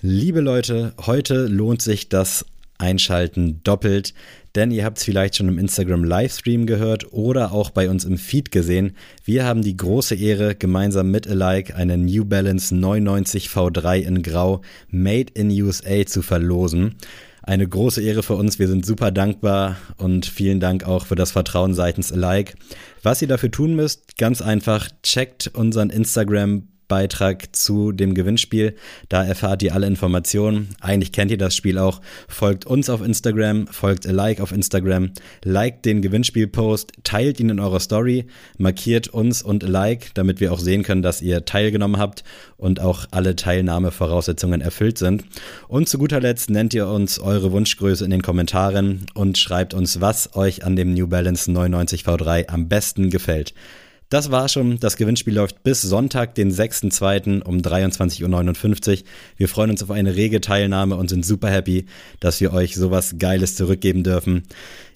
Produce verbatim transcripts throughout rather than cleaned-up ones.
Liebe Leute, heute lohnt sich das Einschalten doppelt, denn ihr habt es vielleicht schon im Instagram-Livestream gehört oder auch bei uns im Feed gesehen. Wir haben die große Ehre, gemeinsam mit Allike eine New Balance neunhundertneunzig V drei in Grau Made in U S A zu verlosen. Eine große Ehre für uns, wir sind super dankbar und vielen Dank auch für das Vertrauen seitens Allike. Was ihr dafür tun müsst, ganz einfach, checkt unseren Instagram-Beitrag zu dem Gewinnspiel. Da erfahrt ihr alle Informationen. Eigentlich kennt ihr das Spiel auch. Folgt uns auf Instagram, folgt Allike auf Instagram, liked den Gewinnspielpost, teilt ihn in eurer Story, markiert uns und Allike, damit wir auch sehen können, dass ihr teilgenommen habt und auch alle Teilnahmevoraussetzungen erfüllt sind. Und zu guter Letzt nennt ihr uns eure Wunschgröße in den Kommentaren und schreibt uns, was euch an dem New Balance neunundneunzig V drei am besten gefällt. Das war schon. Das Gewinnspiel läuft bis Sonntag, den sechsten zweiten um dreiundzwanzig Uhr neunundfünfzig. Wir freuen uns auf eine rege Teilnahme und sind super happy, dass wir euch sowas Geiles zurückgeben dürfen.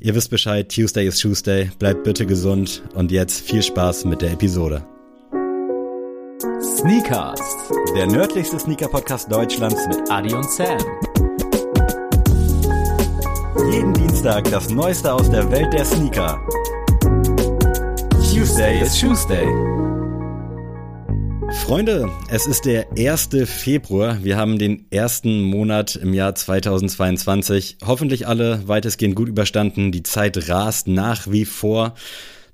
Ihr wisst Bescheid, Tuesday ist Tuesday. Bleibt bitte gesund und jetzt viel Spaß mit der Episode. Sneakers, der nördlichste Sneaker-Podcast Deutschlands mit Adi und Sam. Jeden Dienstag das Neueste aus der Welt der Sneaker. Tuesday is Tuesday. Freunde, es ist der erste Februar. Wir haben den ersten Monat im Jahr zweitausendzweiundzwanzig. Hoffentlich alle weitestgehend gut überstanden. Die Zeit rast nach wie vor.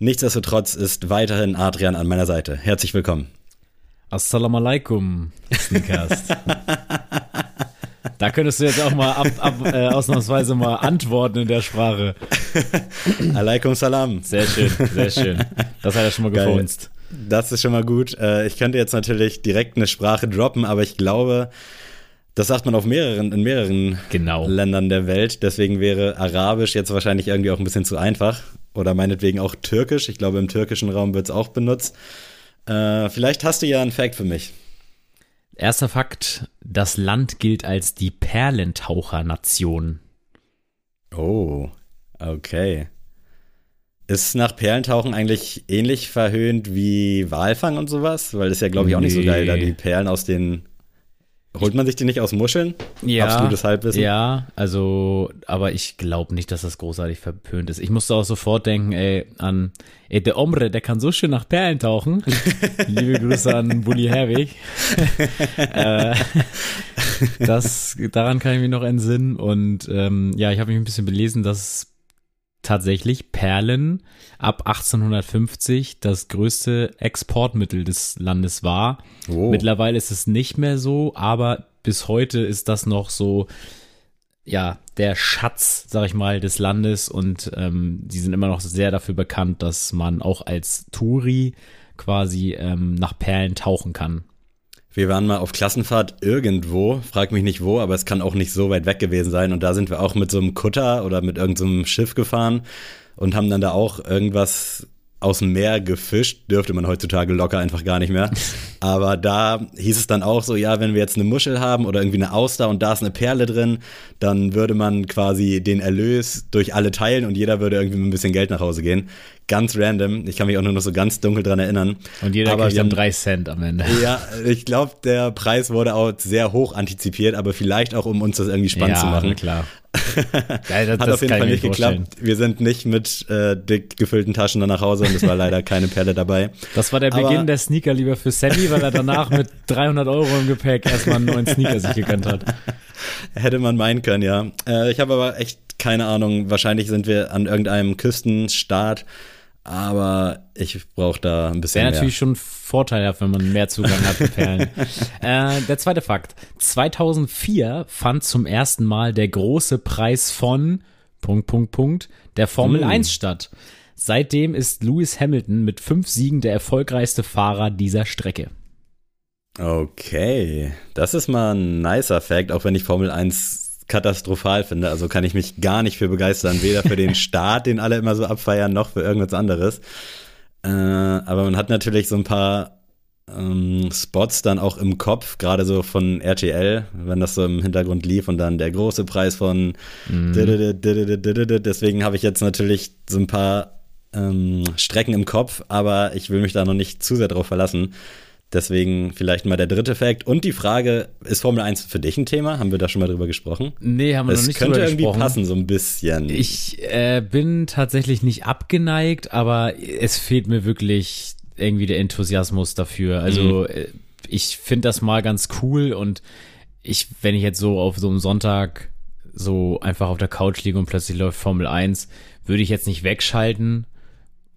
Nichtsdestotrotz ist weiterhin Adrian an meiner Seite. Herzlich willkommen. Assalamu alaikum, Sneakast. Da könntest du jetzt auch mal ab, ab, äh, ausnahmsweise mal antworten in der Sprache. Alaikum Salam. Sehr schön, sehr schön. Das hat er schon mal gefunzt. Das ist schon mal gut. Ich könnte jetzt natürlich direkt eine Sprache droppen, aber ich glaube, das sagt man auf mehreren, in mehreren genau. Ländern der Welt. Deswegen wäre Arabisch jetzt wahrscheinlich irgendwie auch ein bisschen zu einfach. Oder meinetwegen auch Türkisch. Ich glaube, im türkischen Raum wird es auch benutzt. Vielleicht hast du ja einen Fact für mich. Erster Fakt, das Land gilt als die Perlentauchernation. Oh, okay. Ist nach Perlentauchen eigentlich ähnlich verhöhnt wie Walfang und sowas? Weil das ist ja, glaube ich, auch nee. nicht so geil, da die Perlen aus den... Holt man sich die nicht aus Muscheln? Ja. Absolutes Halbwissen. Ja, also, aber ich glaube nicht, dass das großartig verpönt ist. Ich musste auch sofort denken, ey, an, ey, der Omre, der kann so schön nach Perlen tauchen. Liebe Grüße an Bulli Herwig. das, daran kann ich mich noch entsinnen. Und ähm, ja, ich habe mich ein bisschen belesen, dass tatsächlich Perlen ab achtzehnhundertfünfzig das größte Exportmittel des Landes war. Oh. Mittlerweile ist es nicht mehr so, aber bis heute ist das noch so, ja, der Schatz, sag ich mal, des Landes und ähm, die sind immer noch sehr dafür bekannt, dass man auch als Touri quasi ähm, nach Perlen tauchen kann. Wir waren mal auf Klassenfahrt irgendwo, frag mich nicht wo, aber es kann auch nicht so weit weg gewesen sein. Und da sind wir auch mit so einem Kutter oder mit irgendeinem so Schiff gefahren und haben dann da auch irgendwas aus dem Meer gefischt. Dürfte man heutzutage locker einfach gar nicht mehr. Aber da hieß es dann auch so, ja, wenn wir jetzt eine Muschel haben oder irgendwie eine Auster und da ist eine Perle drin, dann würde man quasi den Erlös durch alle teilen und jeder würde irgendwie mit ein bisschen Geld nach Hause gehen. Ganz random. Ich kann mich auch nur noch so ganz dunkel dran erinnern. Und jeder aber kriegt dann drei Cent am Ende. Ja, ich glaube, der Preis wurde auch sehr hoch antizipiert, aber vielleicht auch, um uns das irgendwie spannend ja, zu machen. Ja, klar. Ja, das, hat auf jeden Fall nicht vorstellen. geklappt. Wir sind nicht mit äh, dick gefüllten Taschen dann nach Hause und es war leider keine Perle dabei. Das war der aber Beginn der Sneaker lieber für Sammy, weil er danach mit dreihundert Euro im Gepäck erstmal einen neuen Sneaker sich gegönnt hat. Hätte man meinen können, ja. Äh, ich habe aber echt keine Ahnung. Wahrscheinlich sind wir an irgendeinem Küstenstaat. Aber ich brauche da ein bisschen Wäre mehr. Wäre natürlich schon vorteilhaft, wenn man mehr Zugang hat zu Perlen. äh, der zweite Fakt. zweitausendvier fand zum ersten Mal der große Preis von Punkt, Punkt, Punkt, der Formel mm. eins statt. Seitdem ist Lewis Hamilton mit fünf Siegen der erfolgreichste Fahrer dieser Strecke. Okay, das ist mal ein nicer Fact, auch wenn ich Formel eins katastrophal finde, also kann ich mich gar nicht für begeistern, weder für den Start, den alle immer so abfeiern, noch für irgendwas anderes. Äh, aber man hat natürlich so ein paar ähm, Spots dann auch im Kopf, gerade so von R T L, wenn das so im Hintergrund lief und dann der große Preis von mhm. deswegen habe ich jetzt natürlich so ein paar ähm, Strecken im Kopf, aber ich will mich da noch nicht zu sehr drauf verlassen. Deswegen vielleicht mal der dritte Fact. Und die Frage, ist Formel eins für dich ein Thema? Haben wir da schon mal drüber gesprochen? Nee, haben wir das noch nicht drüber gesprochen. Es könnte irgendwie passen, so ein bisschen. Ich äh, bin tatsächlich nicht abgeneigt, aber es fehlt mir wirklich irgendwie der Enthusiasmus dafür. Also mhm. ich finde das mal ganz cool und ich, wenn ich jetzt so auf so einem Sonntag so einfach auf der Couch liege und plötzlich läuft Formel eins, würde ich jetzt nicht wegschalten.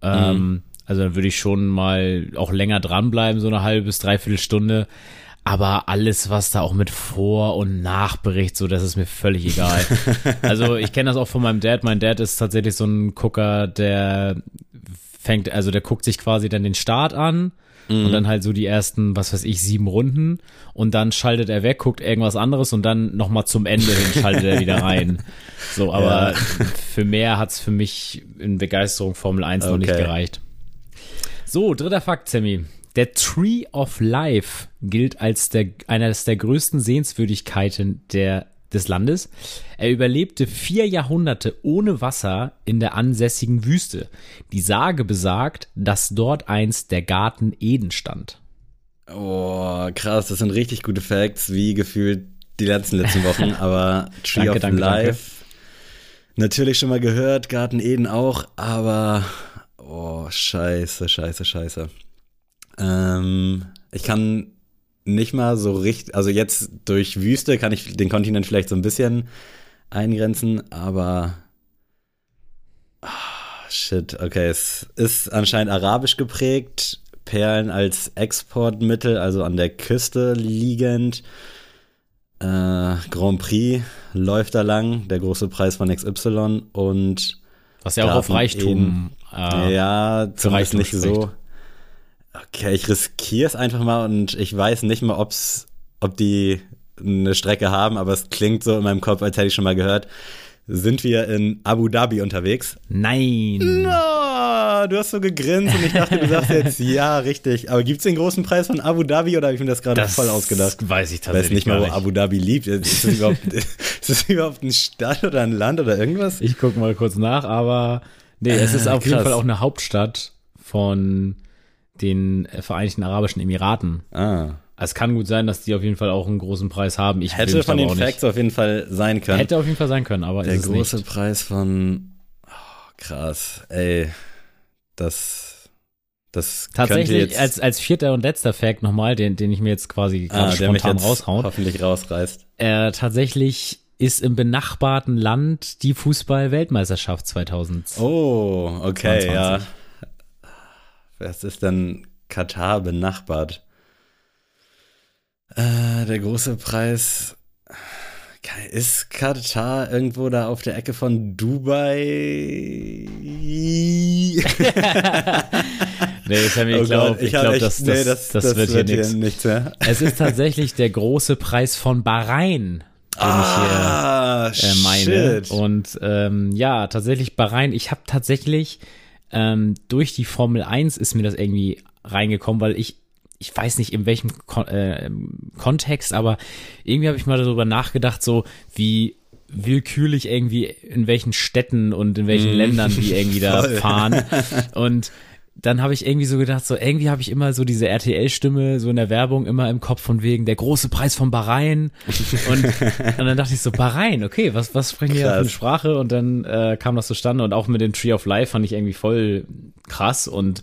Mhm. Ähm, Also dann würde ich schon mal auch länger dranbleiben, so eine halbe bis dreiviertel Stunde. Aber alles, was da auch mit Vor- und Nachbericht, so, das ist mir völlig egal. Also ich kenne das auch von meinem Dad. Mein Dad ist tatsächlich so ein Gucker, der fängt, also der guckt sich quasi dann den Start an. Mhm. Und dann halt so die ersten, was weiß ich, sieben Runden. Und dann schaltet er weg, guckt irgendwas anderes und dann nochmal zum Ende hin schaltet er wieder rein. So, aber ja. für mehr hat's für mich in Begeisterung Formel eins okay. noch nicht gereicht. So, dritter Fakt, Sammy. Der Tree of Life gilt als der, eines der größten Sehenswürdigkeiten der, des Landes. Er überlebte vier Jahrhunderte ohne Wasser in der ansässigen Wüste. Die Sage besagt, dass dort einst der Garten Eden stand. Oh, krass, das sind richtig gute Facts, wie gefühlt die letzten letzten Wochen. Aber Tree danke, of danke, Life, danke. Natürlich schon mal gehört, Garten Eden auch, aber... Oh, scheiße, scheiße, scheiße. Ähm, ich kann nicht mal so richtig, also jetzt durch Wüste kann ich den Kontinent vielleicht so ein bisschen eingrenzen, aber oh, shit, okay, es ist anscheinend arabisch geprägt, Perlen als Exportmittel, also an der Küste liegend. Äh, Grand Prix läuft da lang, der große Preis von X Y und was ja auch Garten auf Reichtum. Äh, ja, zum Reichtum nicht spricht. So. Okay, ich riskiere es einfach mal und ich weiß nicht mal, ob's, ob die eine Strecke haben, aber es klingt so in meinem Kopf, als hätte ich schon mal gehört. Sind wir in Abu Dhabi unterwegs? Nein. No, du hast so gegrinst und ich dachte, du sagst jetzt ja, richtig. Aber gibt's den großen Preis von Abu Dhabi oder habe ich mir das gerade voll ausgedacht? Das weiß ich tatsächlich. Ich weiß nicht mal, wo nicht. Abu Dhabi liegt. Ist das, überhaupt, ist das überhaupt eine Stadt oder ein Land oder irgendwas? Ich guck mal kurz nach, aber nee, es ist äh, auf krass. jeden Fall auch eine Hauptstadt von den Vereinigten Arabischen Emiraten. Ah. Es kann gut sein, dass die auf jeden Fall auch einen großen Preis haben. Ich hätte von den Facts nicht. auf jeden Fall sein können. Hätte auf jeden Fall sein können, aber der ist es große nicht. Preis von oh, krass, ey, das, das tatsächlich jetzt als als vierter und letzter Fact nochmal, den den ich mir jetzt quasi ah, ganz spontan raushaue, hoffentlich rausreißt. Äh, tatsächlich ist im benachbarten Land die Fußball-Weltmeisterschaft zweitausendzwanzig. Oh, okay, ja. Was ist denn Katar benachbart? Äh, der große Preis, ist Katar irgendwo da auf der Ecke von Dubai? Nee, das haben wir oh geglaubt. Ich glaube, das, das, nee, das, das, das wird hier, hier nichts. Ja. Es ist tatsächlich der große Preis von Bahrain, den ah, ich hier äh, meine. Shit. Und ähm, ja, tatsächlich Bahrain. Ich habe tatsächlich ähm, durch die Formel eins ist mir das irgendwie reingekommen, weil ich ich weiß nicht in welchem Kon- äh, Kontext, aber irgendwie habe ich mal darüber nachgedacht, so wie willkürlich irgendwie in welchen Städten und in welchen mm. Ländern die irgendwie da fahren. Und dann habe ich irgendwie so gedacht, so irgendwie habe ich immer so diese R T L-Stimme so in der Werbung immer im Kopf von wegen der große Preis von Bahrain. Und, und dann dachte ich so, Bahrain, okay, was was sprechen die da für eine Sprache? Und dann äh, kam das zustande und auch mit dem Tree of Life fand ich irgendwie voll krass und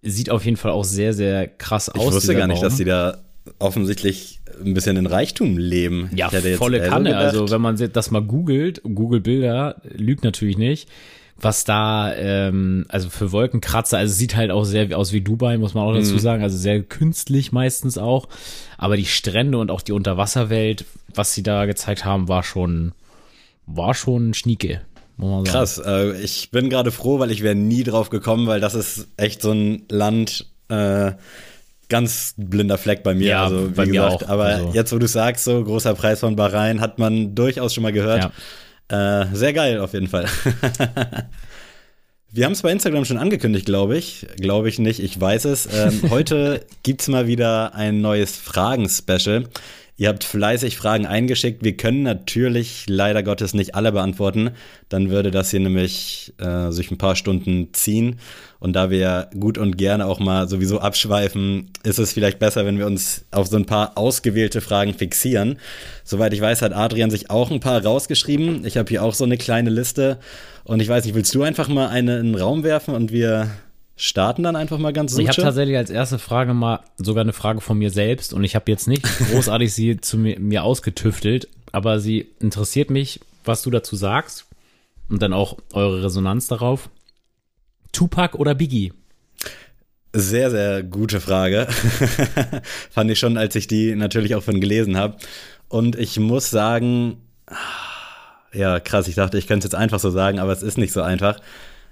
sieht auf jeden Fall auch sehr, sehr krass aus. Ich wusste gar nicht, dass die da offensichtlich ein bisschen in Reichtum leben. Ja, volle Kanne. Also wenn man das mal googelt, Google Bilder, lügt natürlich nicht, was da, ähm, also für Wolkenkratzer, also sieht halt auch sehr aus wie Dubai, muss man auch dazu sagen, also sehr künstlich meistens auch. Aber die Strände und auch die Unterwasserwelt, was sie da gezeigt haben, war schon, war schon schnieke. Krass, äh, ich bin gerade froh, weil ich wäre nie drauf gekommen, weil das ist echt so ein Land, äh, ganz blinder Fleck bei mir, ja, also wie bei gesagt, mir auch. aber also. Jetzt, wo du sagst, so großer Preis von Bahrain, hat man durchaus schon mal gehört, ja. äh, sehr geil auf jeden Fall. Wir haben es bei Instagram schon angekündigt, glaube ich, glaube ich nicht, ich weiß es, ähm, heute gibt's mal wieder ein neues Fragen-Special. Ihr habt fleißig Fragen eingeschickt. Wir können natürlich leider Gottes nicht alle beantworten. Dann würde das hier nämlich äh, sich ein paar Stunden ziehen. Und da wir gut und gerne auch mal sowieso abschweifen, ist es vielleicht besser, wenn wir uns auf so ein paar ausgewählte Fragen fixieren. Soweit ich weiß, hat Adrian sich auch ein paar rausgeschrieben. Ich habe hier auch so eine kleine Liste. Und ich weiß nicht, willst du einfach mal eine in den Raum werfen und wir starten dann einfach mal ganz so? Ich habe tatsächlich als erste Frage mal sogar eine Frage von mir selbst und ich habe jetzt nicht großartig sie zu mir, mir ausgetüftelt, aber sie interessiert mich, was du dazu sagst und dann auch eure Resonanz darauf. Tupac oder Biggie? Sehr, sehr gute Frage. Fand ich schon, als ich die natürlich auch von gelesen habe. Und ich muss sagen, ja krass, ich dachte, ich könnte es jetzt einfach so sagen, aber es ist nicht so einfach.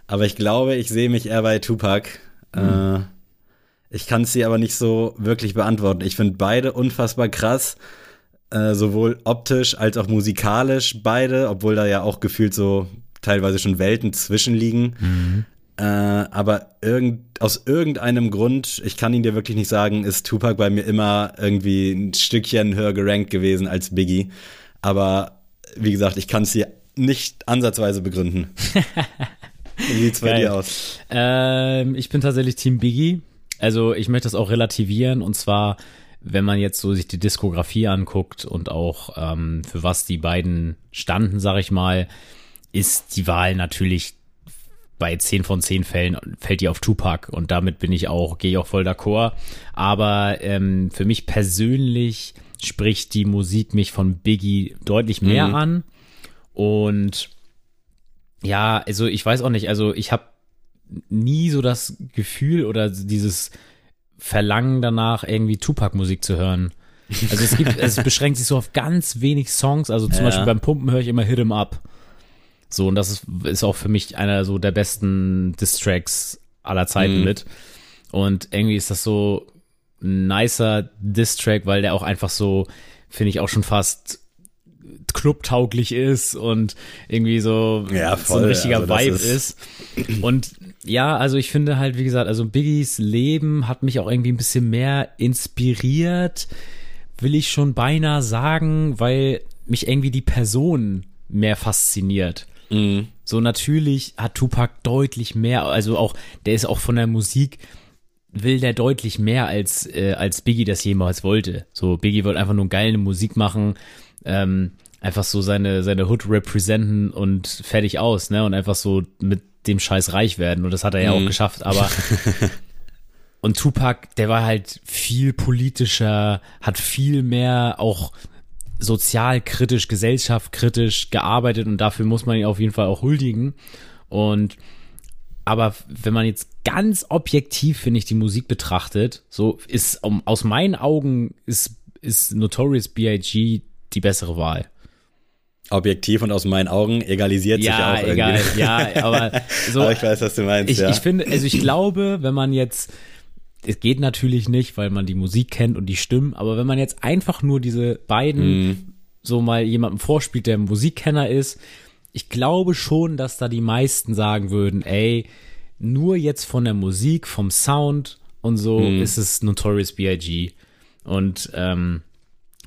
Aber ich glaube, ich sehe mich eher bei Tupac. Mhm. Äh, ich kann es dir aber nicht so wirklich beantworten. Ich finde beide unfassbar krass, äh, sowohl optisch als auch musikalisch beide, obwohl da ja auch gefühlt so teilweise schon Welten zwischenliegen. Mhm. Äh, aber irgend, aus irgendeinem Grund, ich kann ihn dir wirklich nicht sagen, ist Tupac bei mir immer irgendwie ein Stückchen höher gerankt gewesen als Biggie. Aber wie gesagt, ich kann es dir nicht ansatzweise begründen. Wie sieht's bei dir aus? Ähm, ich bin tatsächlich Team Biggie. Also ich möchte das auch relativieren. Und zwar, wenn man jetzt so sich die Diskografie anguckt und auch ähm, für was die beiden standen, sag ich mal, ist die Wahl natürlich bei zehn von zehn Fällen fällt die auf Tupac. Und damit bin ich auch, gehe ich auch voll d'accord. Aber ähm, für mich persönlich spricht die Musik mich von Biggie deutlich mehr mhm. an. Und ja, also ich weiß auch nicht, also ich habe nie so das Gefühl oder dieses Verlangen danach, irgendwie Tupac-Musik zu hören. Also es gibt, es beschränkt sich so auf ganz wenig Songs, also zum ja. Beispiel beim Pumpen höre ich immer Hit 'em Up. So, und das ist, ist auch für mich einer so der besten Diss-Tracks aller Zeiten mhm. mit. Und irgendwie ist das so ein nicer Diss-Track, weil der auch einfach so, finde ich auch schon fast clubtauglich ist und irgendwie so, ja, voll, so ein richtiger also Vibe ist. ist. Und ja, also ich finde halt, wie gesagt, also Biggies Leben hat mich auch irgendwie ein bisschen mehr inspiriert, will ich schon beinahe sagen, weil mich irgendwie die Person mehr fasziniert. Mhm. So natürlich hat Tupac deutlich mehr, also auch, der ist auch von der Musik, will der deutlich mehr als, äh, als Biggie das jemals wollte. So, Biggie wollte einfach nur geile Musik machen, ähm, einfach so seine, seine Hood representen und fertig aus, ne? Und einfach so mit dem Scheiß reich werden. Und das hat er ja mhm. auch geschafft, aber und Tupac, der war halt viel politischer, hat viel mehr auch sozialkritisch, gesellschaftskritisch gearbeitet und dafür muss man ihn auf jeden Fall auch huldigen. Und aber wenn man jetzt ganz objektiv, finde ich, die Musik betrachtet, so ist um, aus meinen Augen ist, ist Notorious B I G die bessere Wahl. Objektiv und aus meinen Augen egalisiert ja, sich auch egal, irgendwie. Ja, egal. Aber, so, aber ich weiß, was du meinst. Ich, ja. ich finde, also ich glaube, wenn man jetzt, es geht natürlich nicht, weil man die Musik kennt und die Stimmen, aber wenn man jetzt einfach nur diese beiden mm. so mal jemandem vorspielt, der ein Musikkenner ist, ich glaube schon, dass da die meisten sagen würden, ey, nur jetzt von der Musik, vom Sound und so mm. ist es Notorious B I G. Und ähm,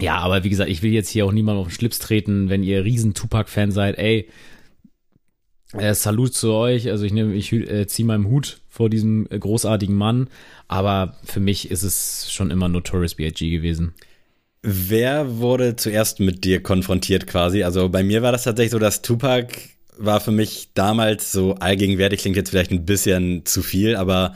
ja, aber wie gesagt, ich will jetzt hier auch niemandem auf den Schlips treten, wenn ihr riesen Tupac-Fan seid, ey, äh, Salut zu euch, also ich nehme, ich äh, ziehe meinen Hut vor diesem äh, großartigen Mann, aber für mich ist es schon immer Notorious B I G gewesen. Wer wurde zuerst mit dir konfrontiert quasi? Also bei mir war das tatsächlich so, dass Tupac war für mich damals so allgegenwärtig, klingt jetzt vielleicht ein bisschen zu viel, aber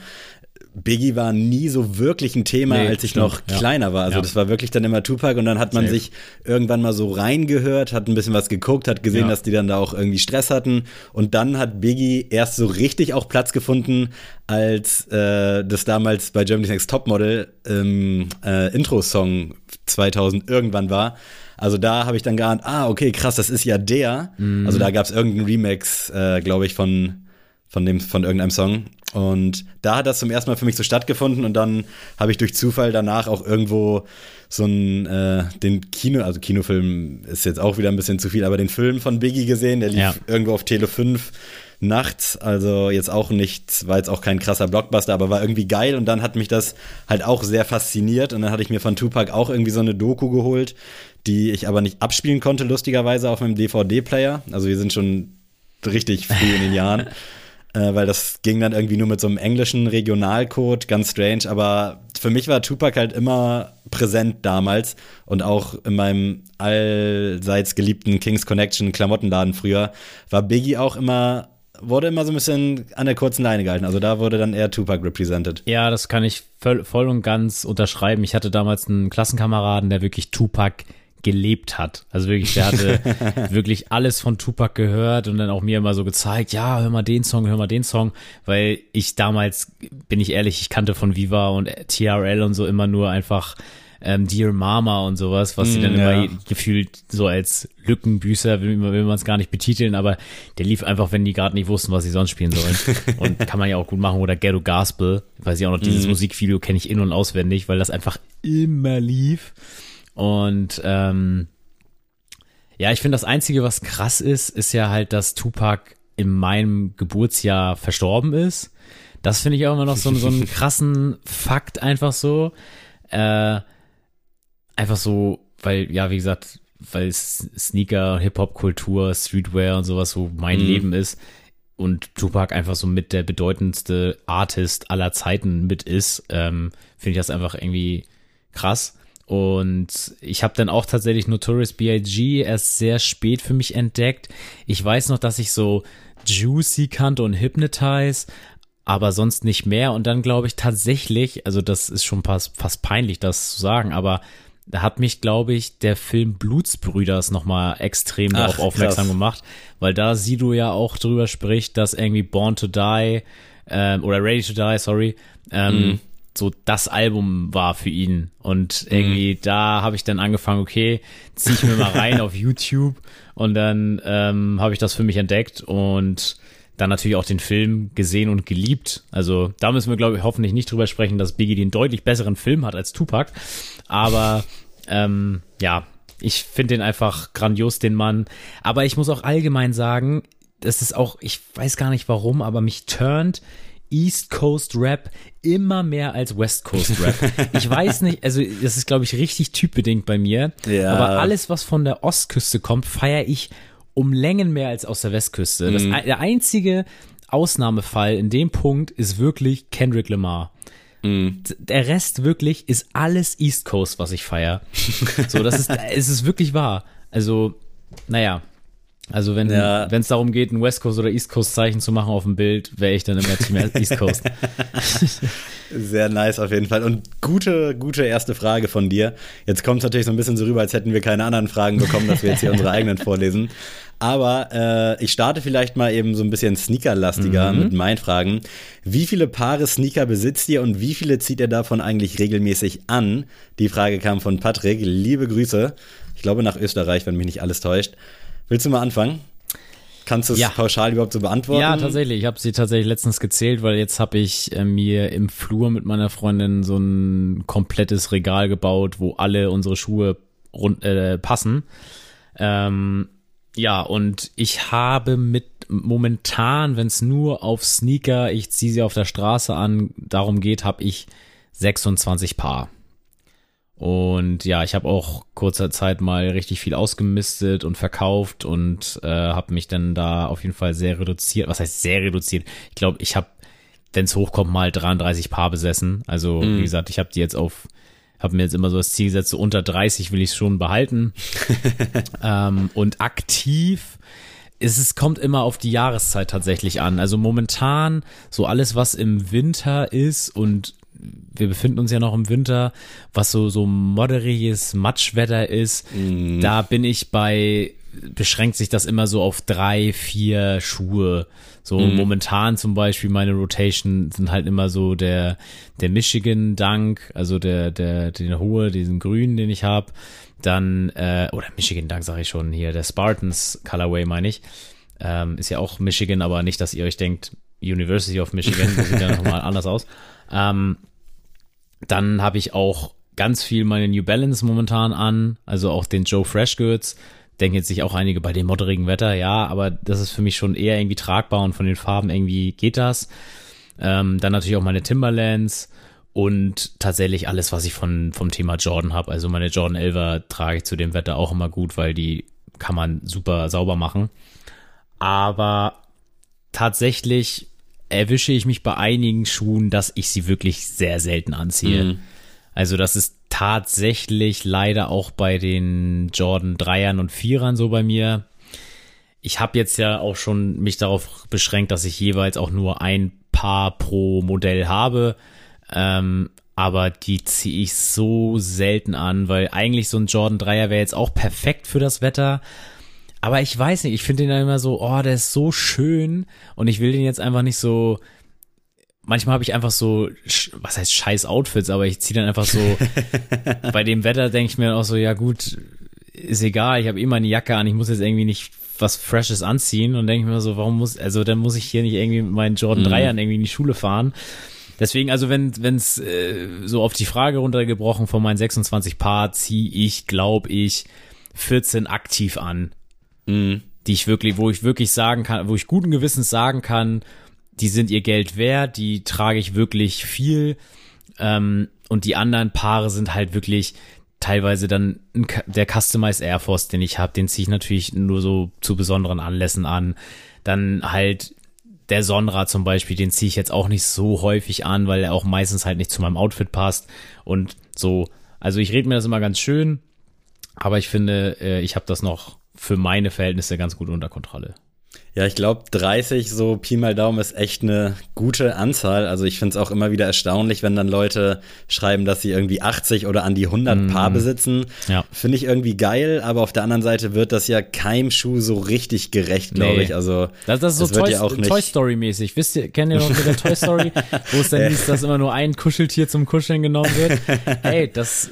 Biggie war nie so wirklich ein Thema, nee, als ich stimmt, noch kleiner ja. war. Also ja. das war wirklich dann immer Tupac und dann hat man Safe. sich irgendwann mal so reingehört, hat ein bisschen was geguckt, hat gesehen, ja. dass die dann da auch irgendwie Stress hatten und dann hat Biggie erst so richtig auch Platz gefunden, als äh, das damals bei Germany's Next Topmodel ähm, äh, Intro-Song zweitausend irgendwann war. Also da habe ich dann geahnt, ah, okay, krass, das ist ja der. Mhm. Also da gab es irgendeinen Remix, äh, glaube ich, von von dem von irgendeinem Song. Und da hat das zum ersten Mal für mich so stattgefunden und dann habe ich durch Zufall danach auch irgendwo so einen, äh, den Kino, also Kinofilm ist jetzt auch wieder ein bisschen zu viel, aber den Film von Biggie gesehen, der lief ja. irgendwo auf Tele fünf nachts, also jetzt auch nichts, war jetzt auch kein krasser Blockbuster, aber war irgendwie geil und dann hat mich das halt auch sehr fasziniert und dann hatte ich mir von Tupac auch irgendwie so eine Doku geholt, die ich aber nicht abspielen konnte, lustigerweise auf meinem D V D-Player, also wir sind schon richtig früh in den Jahren, äh, weil das ging dann irgendwie nur mit so einem englischen Regionalcode, ganz strange, aber für mich war Tupac halt immer präsent damals und auch in meinem allseits geliebten Kings Connection Klamottenladen früher war Biggie auch immer, wurde immer so ein bisschen an der kurzen Leine gehalten. Also da wurde dann eher Tupac represented. Ja, das kann ich voll und ganz unterschreiben. Ich hatte damals einen Klassenkameraden, der wirklich Tupac gelebt hat. Also wirklich, der hatte wirklich alles von Tupac gehört und dann auch mir immer so gezeigt, ja, hör mal den Song, hör mal den Song, weil ich damals, bin ich ehrlich, ich kannte von Viva und T R L und so immer nur einfach ähm, Dear Mama und sowas, was sie mm, dann ja. immer gefühlt so als Lückenbüßer, will, will man es gar nicht betiteln, aber der lief einfach, wenn die gerade nicht wussten, was sie sonst spielen sollen. Und kann man ja auch gut machen, oder Ghetto Gospel, weiß ich auch noch, dieses mm. Musikvideo kenne ich in- und auswendig, weil das einfach immer lief. Und ähm, ja, ich finde, das Einzige, was krass ist, ist ja halt, dass Tupac in meinem Geburtsjahr verstorben ist. Das finde ich auch immer noch so, so einen krassen Fakt einfach so. Äh, einfach so, weil, ja, wie gesagt, weil Sneaker, Hip-Hop-Kultur, Streetwear und sowas so mein mhm. Leben ist. Und Tupac einfach so mit der bedeutendste Artist aller Zeiten mit ist, ähm, finde ich das einfach irgendwie krass. Und ich habe dann auch tatsächlich Notorious B I G erst sehr spät für mich entdeckt. Ich weiß noch, dass ich so Juicy kannte und Hypnotize, aber sonst nicht mehr. Und dann glaube ich tatsächlich, also das ist schon fast, fast peinlich, das zu sagen, aber da hat mich, glaube ich, der Film Blutsbrüders nochmal extrem Ach, darauf aufmerksam krass. gemacht, weil da Sido ja auch drüber spricht, dass irgendwie Born to Die ähm, oder Ready to Die, sorry, ähm, mhm. so das Album war für ihn. Und irgendwie mhm. da habe ich dann angefangen, okay, zieh ich mir mal rein auf YouTube. Und dann ähm, habe ich das für mich entdeckt und dann natürlich auch den Film gesehen und geliebt. Also da müssen wir, glaube ich, hoffentlich nicht drüber sprechen, dass Biggie den deutlich besseren Film hat als Tupac. Aber ähm, ja, ich finde den einfach grandios, den Mann. Aber ich muss auch allgemein sagen, das ist auch, ich weiß gar nicht warum, aber mich turnt East Coast Rap immer mehr als West Coast Rap. Ich weiß nicht, also das ist, glaube ich, richtig typbedingt bei mir, ja. aber alles, was von der Ostküste kommt, feiere ich um Längen mehr als aus der Westküste. Mhm. Das, der einzige Ausnahmefall in dem Punkt ist wirklich Kendrick Lamar. Mhm. Der Rest wirklich ist alles East Coast, was ich feiere. So, das ist, es ist wirklich wahr. Also, naja. Also wenn ja. es darum geht, ein West Coast oder East Coast Zeichen zu machen auf dem Bild, wäre ich dann immer Team East Coast. Sehr nice auf jeden Fall. Und gute, gute erste Frage von dir. Jetzt kommt es natürlich so ein bisschen so rüber, als hätten wir keine anderen Fragen bekommen, dass wir jetzt hier unsere eigenen vorlesen. Aber äh, ich starte vielleicht mal eben so ein bisschen sneakerlastiger mhm. mit meinen Fragen. Wie viele Paare Sneaker besitzt ihr und wie viele zieht ihr davon eigentlich regelmäßig an? Die Frage kam von Patrick. Liebe Grüße. Ich glaube nach Österreich, wenn mich nicht alles täuscht. Willst du mal anfangen? Kannst du es ja. pauschal überhaupt so beantworten? Ja, tatsächlich. Ich habe sie tatsächlich letztens gezählt, weil jetzt habe ich äh, mir im Flur mit meiner Freundin so ein komplettes Regal gebaut, wo alle unsere Schuhe rund, äh, passen. Ähm, ja, und ich habe mit momentan, wenn es nur auf Sneaker, ich ziehe sie auf der Straße an, darum geht, habe ich sechsundzwanzig Paar. Und ja, ich habe auch kurzer Zeit mal richtig viel ausgemistet und verkauft und äh, habe mich dann da auf jeden Fall sehr reduziert. Was heißt sehr reduziert? Ich glaube, ich habe, wenn es hochkommt, mal dreiunddreißig Paar besessen. Also mhm. wie gesagt, ich habe die jetzt auf, habe mir jetzt immer so das Ziel gesetzt, so unter dreißig will ich es schon behalten. ähm, und aktiv, es, es kommt immer auf die Jahreszeit tatsächlich an. Also momentan so alles, was im Winter ist und wir befinden uns ja noch im Winter, was so, so modderiges Matschwetter ist, mm. da bin ich bei, beschränkt sich das immer so auf drei, vier Schuhe. So mm. momentan zum Beispiel meine Rotation sind halt immer so der, der Michigan Dunk, also der, der, den hohe, diesen grünen, den ich habe. Dann, äh, oder Michigan Dunk sage ich schon hier, der Spartans Colorway meine ich. Ähm, ist ja auch Michigan, aber nicht, dass ihr euch denkt, University of Michigan, das sieht ja nochmal anders aus. Ähm, dann habe ich auch ganz viel meine New Balance momentan an, also auch den Joe Fresh Goods, denken jetzt sich auch einige bei dem moderigen Wetter, ja, aber das ist für mich schon eher irgendwie tragbar und von den Farben irgendwie geht das. Ähm, dann natürlich auch meine Timberlands und tatsächlich alles, was ich von vom Thema Jordan habe. Also meine Jordan elfer trage ich zu dem Wetter auch immer gut, weil die kann man super sauber machen. Aber tatsächlich erwische ich mich bei einigen Schuhen, dass ich sie wirklich sehr selten anziehe. Mhm. Also das ist tatsächlich leider auch bei den Jordan Dreiern und Vierern so bei mir. Ich habe jetzt ja auch schon mich darauf beschränkt, dass ich jeweils auch nur ein Paar pro Modell habe. Ähm, aber die ziehe ich so selten an, weil eigentlich so ein Jordan Dreier wäre jetzt auch perfekt für das Wetter. Aber ich weiß nicht, ich finde den dann immer so, oh, der ist so schön und ich will den jetzt einfach nicht so, manchmal habe ich einfach so, was heißt scheiß Outfits, aber ich ziehe dann einfach so, bei dem Wetter denke ich mir dann auch so, ja gut, ist egal, ich habe eh meine Jacke an, ich muss jetzt irgendwie nicht was Freshes anziehen und denke ich mir so, warum muss, also dann muss ich hier nicht irgendwie mit meinen Jordan Dreiern irgendwie in die Schule fahren. Deswegen, also wenn wenn es äh, so auf die Frage runtergebrochen, von meinen sechsundzwanzig Paar ziehe ich, glaube ich, vierzehn aktiv an. Die ich wirklich, wo ich wirklich sagen kann, wo ich guten Gewissens sagen kann, die sind ihr Geld wert, die trage ich wirklich viel, ähm, und die anderen Paare sind halt wirklich teilweise dann ein, der Customized Air Force, den ich habe, den ziehe ich natürlich nur so zu besonderen Anlässen an, dann halt der Sonra zum Beispiel, den ziehe ich jetzt auch nicht so häufig an, weil er auch meistens halt nicht zu meinem Outfit passt und so, also ich rede mir das immer ganz schön, aber ich finde, äh, ich habe das noch für meine Verhältnisse ganz gut unter Kontrolle. Ja, ich glaube, dreißig, so Pi mal Daumen, ist echt eine gute Anzahl. Also ich finde es auch immer wieder erstaunlich, wenn dann Leute schreiben, dass sie irgendwie achtzig oder an die hundert mm. Paar besitzen. Ja. Finde ich irgendwie geil, aber auf der anderen Seite wird das ja keinem Schuh so richtig gerecht, glaube nee. ich. Also das, das ist das so Toy, ja auch nicht Toy Story-mäßig. Wisst ihr, kennt ihr noch mit der Toy Story, wo es dann hieß, dass immer nur ein Kuscheltier zum Kuscheln genommen wird? Ey, das...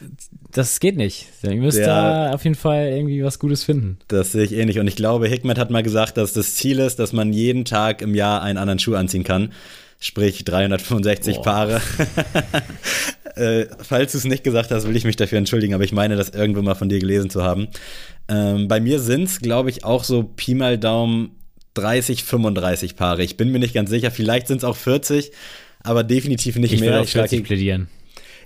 Das geht nicht. Ihr müsst ja, da auf jeden Fall irgendwie was Gutes finden. Das sehe ich ähnlich. Und ich glaube, Hikmet hat mal gesagt, dass das Ziel ist, dass man jeden Tag im Jahr einen anderen Schuh anziehen kann. Sprich dreihundertfünfundsechzig oh. Paare. äh, falls du es nicht gesagt hast, will ich mich dafür entschuldigen. Aber ich meine, das irgendwo mal von dir gelesen zu haben. Ähm, bei mir sind es, glaube ich, auch so Pi mal Daumen dreißig, fünfunddreißig Paare. Ich bin mir nicht ganz sicher. Vielleicht sind es auch vierzig, aber definitiv nicht ich mehr. Ich will auf vierzig plädieren.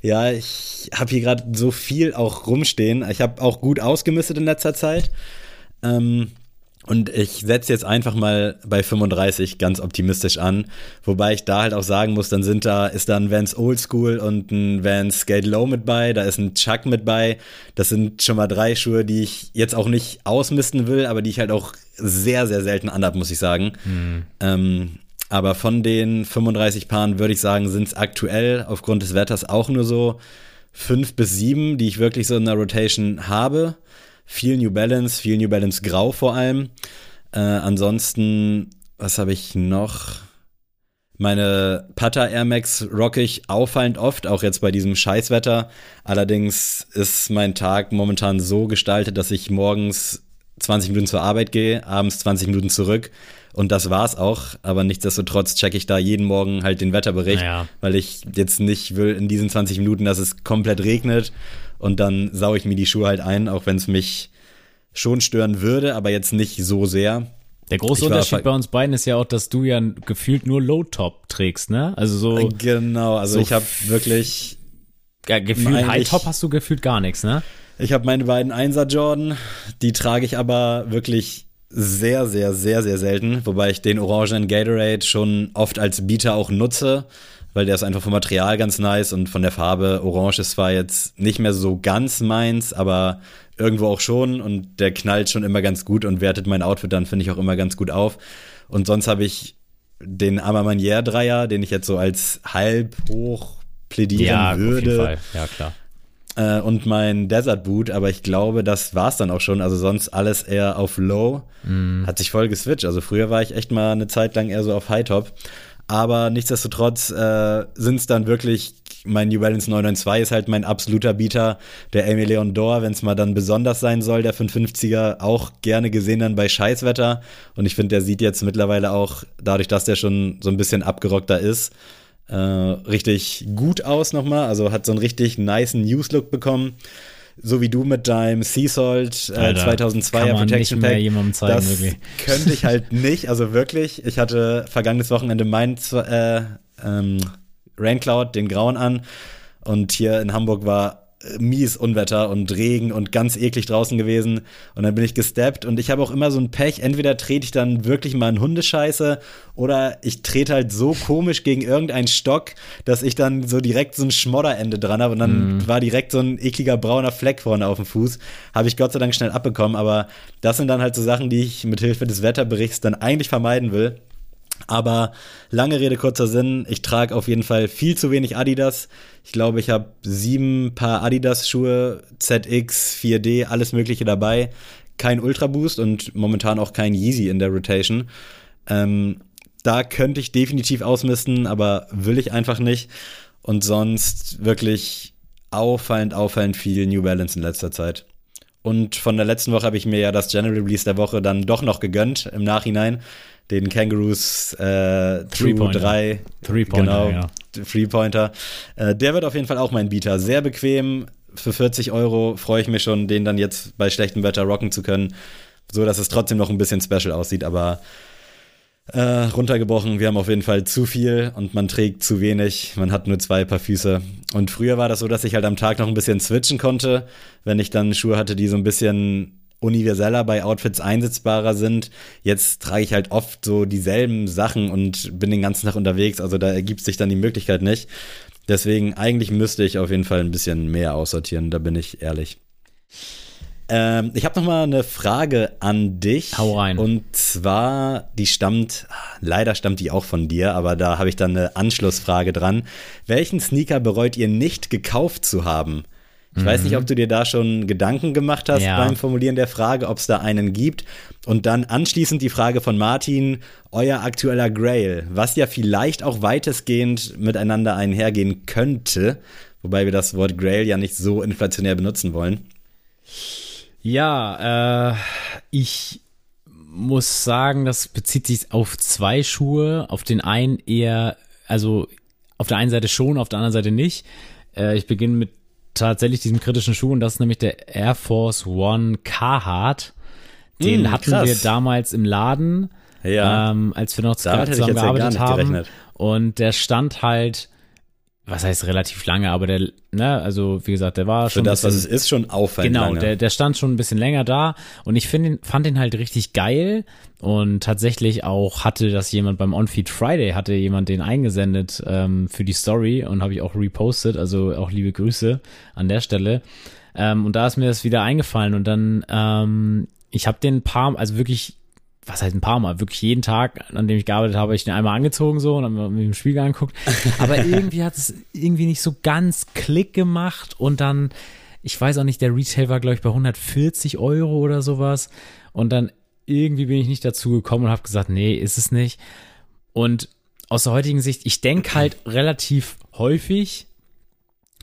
Ja, ich habe hier gerade so viel auch rumstehen. Ich habe auch gut ausgemistet in letzter Zeit. Ähm, und ich setze jetzt einfach mal bei fünfunddreißig ganz optimistisch an. Wobei ich da halt auch sagen muss, dann sind da, ist da ein Vans Oldschool und ein Vans Skate Low mit bei. Da ist ein Chuck mit bei. Das sind schon mal drei Schuhe, die ich jetzt auch nicht ausmisten will, aber die ich halt auch sehr, sehr selten anhab, muss ich sagen. Mhm. Ähm, Aber von den fünfunddreißig Paaren würde ich sagen, sind es aktuell aufgrund des Wetters auch nur so fünf bis sieben, die ich wirklich so in der Rotation habe. Viel New Balance, viel New Balance Grau vor allem. Äh, ansonsten, was habe ich noch? Meine Pata Air Max rocke ich auffallend oft, auch jetzt bei diesem Scheißwetter. Allerdings ist mein Tag momentan so gestaltet, dass ich morgens zwanzig Minuten zur Arbeit gehe, abends zwanzig Minuten zurück. Und das war's auch, aber nichtsdestotrotz checke ich da jeden Morgen halt den Wetterbericht, naja. weil ich jetzt nicht will in diesen zwanzig Minuten, dass es komplett regnet und dann saue ich mir die Schuhe halt ein, auch wenn es mich schon stören würde, aber jetzt nicht so sehr. Der große ich Unterschied war, bei uns beiden ist ja auch, dass du ja gefühlt nur Low-Top trägst, ne? Also so Genau, also so ich habe wirklich ja, gefühlt High-Top hast du gefühlt gar nichts, ne? Ich habe meine beiden Einser-Jordan, die trage ich aber wirklich sehr, sehr, sehr, sehr selten, wobei ich den orangenen Gatorade schon oft als Beater auch nutze, weil der ist einfach vom Material ganz nice und von der Farbe Orange ist zwar jetzt nicht mehr so ganz meins, aber irgendwo auch schon und der knallt schon immer ganz gut und wertet mein Outfit dann, finde ich, auch immer ganz gut auf. Und sonst habe ich den Amamanier-Dreier, den ich jetzt so als halb hoch plädieren ja, würde. Ja, auf jeden Fall, ja klar. Und mein Desert Boot, aber ich glaube, das war's dann auch schon. Also sonst alles eher auf Low. Mm. Hat sich voll geswitcht. Also früher war ich echt mal eine Zeit lang eher so auf High Top. Aber nichtsdestotrotz äh, sind's dann wirklich, mein New Balance neun neun zwei ist halt mein absoluter Beater. Der Amy Leon Dor, wenn's mal dann besonders sein soll, der fünfhundertfünfziger, auch gerne gesehen dann bei Scheißwetter. Und ich finde, der sieht jetzt mittlerweile auch, dadurch, dass der schon so ein bisschen abgerockter ist, Äh, richtig gut aus nochmal, also hat so einen richtig nicen News-Look bekommen. so wie du mit deinem Sea Salt äh, zweitausendzweier Protection Pack, zeigen, das irgendwie. Könnte ich halt nicht, also wirklich, ich hatte vergangenes Wochenende meinen äh, ähm, Raincloud, den grauen an, und hier in Hamburg war mies Unwetter und Regen und ganz eklig draußen gewesen, und dann bin ich gesteppt, und ich habe auch immer so ein Pech, entweder trete ich dann wirklich mal in Hundescheiße oder ich trete halt so komisch gegen irgendeinen Stock, dass ich dann so direkt so ein Schmodderende dran habe, und dann mm. war direkt so ein ekliger brauner Fleck vorne auf dem Fuß, habe ich Gott sei Dank schnell abbekommen, aber das sind dann halt so Sachen, die ich mit Hilfe des Wetterberichts dann eigentlich vermeiden will. Aber lange Rede, kurzer Sinn, ich trage auf jeden Fall viel zu wenig Adidas. Ich glaube, ich habe sieben Paar Adidas-Schuhe, Z X, vier D, alles Mögliche dabei. Kein Ultra Boost und momentan auch kein Yeezy in der Rotation. Ähm, da könnte ich definitiv ausmisten, aber will ich einfach nicht. Und sonst wirklich auffallend, auffallend viel New Balance in letzter Zeit. Und von der letzten Woche habe ich mir ja das General Release der Woche dann doch noch gegönnt, im Nachhinein. Den Kangaroos äh, drei Punkt drei. Three-Pointer, genau, ja. Three-Pointer. Äh, der wird auf jeden Fall auch mein Bieter. Sehr bequem, für vierzig Euro freue ich mich schon, den dann jetzt bei schlechtem Wetter rocken zu können, so dass es trotzdem noch ein bisschen special aussieht, aber äh, runtergebrochen, wir haben auf jeden Fall zu viel und man trägt zu wenig, man hat nur zwei Paar Füße. Und früher war das so, dass ich halt am Tag noch ein bisschen switchen konnte, wenn ich dann Schuhe hatte, die so ein bisschen universeller bei Outfits einsetzbarer sind. Jetzt trage ich halt oft so dieselben Sachen und bin den ganzen Tag unterwegs, also da ergibt sich dann die Möglichkeit nicht. Deswegen, eigentlich müsste ich auf jeden Fall ein bisschen mehr aussortieren, da bin ich ehrlich. Ähm, ich habe noch mal eine Frage an dich. Hau rein. Und zwar, die stammt, leider stammt die auch von dir, aber da habe ich dann eine Anschlussfrage dran. Welchen Sneaker bereut ihr nicht gekauft zu haben? Ich weiß nicht, ob du dir da schon Gedanken gemacht hast ja. beim Formulieren der Frage, ob es da einen gibt. Und dann anschließend die Frage von Martin, euer aktueller Grail, was ja vielleicht auch weitestgehend miteinander einhergehen könnte, wobei wir das Wort Grail ja nicht so inflationär benutzen wollen. Ja, äh, ich muss sagen, das bezieht sich auf zwei Schuhe, auf den einen eher, also auf der einen Seite schon, auf der anderen Seite nicht. Äh, ich beginne mit tatsächlich diesem kritischen Schuh, und das ist nämlich der Air Force One Carhartt. Den mm, hatten krass. wir damals im Laden, ja. ähm, als wir noch zusammen gearbeitet haben. Gerechnet. Und der stand halt, was heißt relativ lange, aber der, ne, also wie gesagt, der war Für schon. Für das, bisschen, was es ist, schon auffallend Genau, lange. Der, der stand schon ein bisschen länger da, und ich find, fand den halt richtig geil, und tatsächlich auch hatte das jemand beim On-Feed Friday, hatte jemand den eingesendet ähm, für die Story, und habe ich auch repostet, also auch liebe Grüße an der Stelle. Ähm, und da ist mir das wieder eingefallen, und dann, ähm, ich habe den ein paar, also wirklich, was heißt ein paar Mal, wirklich jeden Tag, an dem ich gearbeitet habe, habe ich den einmal angezogen so und habe mir im Spiegel angeguckt, aber irgendwie hat es irgendwie nicht so ganz Klick gemacht, und dann, ich weiß auch nicht, der Retail war glaube ich bei hundertvierzig Euro oder sowas, und dann irgendwie bin ich nicht dazu gekommen und habe gesagt, nee, ist es nicht. Und aus der heutigen Sicht, ich denke halt relativ häufig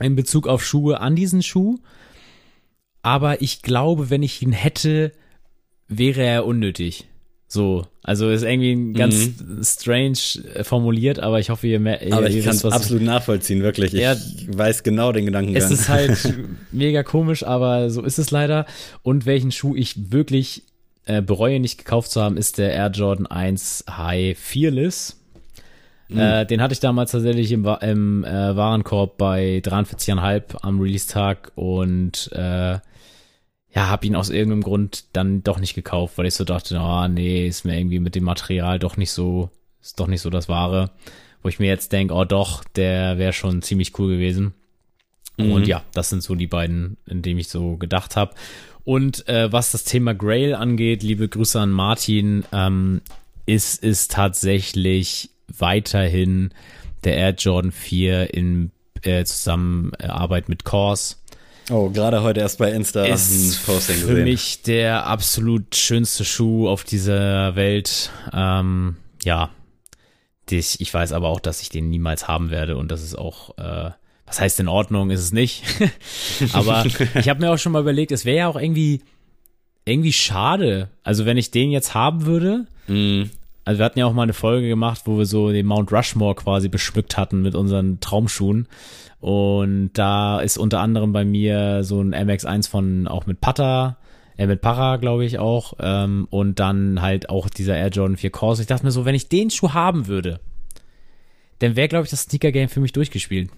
in Bezug auf Schuhe an diesen Schuh, aber ich glaube, wenn ich ihn hätte, wäre er unnötig. So, also ist irgendwie ganz mhm. strange formuliert, aber ich hoffe, ihr merkt. Aber ich kann es absolut nachvollziehen, wirklich. Ich ja, weiß genau den Gedankengang. Es ist halt mega komisch, aber so ist es leider. Und welchen Schuh ich wirklich äh, bereue, nicht gekauft zu haben, ist der Air Jordan eins High Fearless. Mhm. Äh, den hatte ich damals tatsächlich im, im äh, Warenkorb bei dreiundvierzig Komma fünf am Release-Tag, und äh, ja, hab ihn aus irgendeinem Grund dann doch nicht gekauft, weil ich so dachte, ah, oh, nee, ist mir irgendwie mit dem Material doch nicht so, ist doch nicht so das Wahre, wo ich mir jetzt denke, oh doch, der wäre schon ziemlich cool gewesen. Mhm. Und ja, das sind so die beiden, in denen ich so gedacht habe. Und äh, was das Thema Grail angeht, liebe Grüße an Martin, ähm, ist es tatsächlich weiterhin der Air Jordan vier in äh, Zusammenarbeit mit Kors. Oh, gerade heute erst bei Insta ist ein Posting gesehen. Für mich der absolut schönste Schuh auf dieser Welt. Ähm, ja, ich, ich weiß aber auch, dass ich den niemals haben werde, und das ist auch, äh, was heißt in Ordnung, ist es nicht. Aber ich habe mir auch schon mal überlegt, es wäre ja auch irgendwie, irgendwie schade. Also wenn ich den jetzt haben würde, mm. Also wir hatten ja auch mal eine Folge gemacht, wo wir so den Mount Rushmore quasi beschmückt hatten mit unseren Traumschuhen. Und da ist unter anderem bei mir so ein M X eins von, auch mit Pata, äh mit Para, glaube ich auch. Ähm, und dann halt auch dieser Air Jordan vier Corse. Ich dachte mir so, wenn ich den Schuh haben würde, dann wäre, glaube ich, das Sneaker-Game für mich durchgespielt.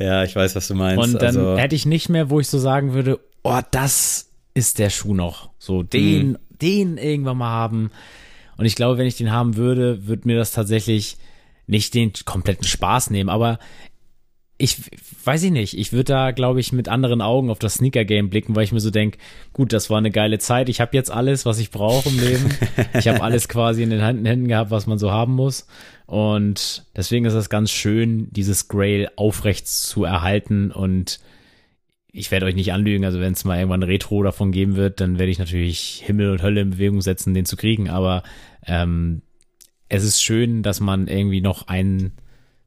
Ja, ich weiß, was du meinst. Und dann also hätte ich nicht mehr, wo ich so sagen würde, oh, das ist der Schuh noch. So, den, mhm. den irgendwann mal haben. Und ich glaube, wenn ich den haben würde, würde mir das tatsächlich nicht den kompletten Spaß nehmen. Aber ich weiß ich nicht. Ich würde da, glaube ich, mit anderen Augen auf das Sneaker-Game blicken, weil ich mir so denke, gut, das war eine geile Zeit. Ich habe jetzt alles, was ich brauche im Leben. Ich habe alles quasi in den Händen gehabt, was man so haben muss. Und deswegen ist das ganz schön, dieses Grail aufrecht zu erhalten. Und ich werde euch nicht anlügen, also wenn es mal irgendwann Retro davon geben wird, dann werde ich natürlich Himmel und Hölle in Bewegung setzen, den zu kriegen. Aber ähm, es ist schön, dass man irgendwie noch ein,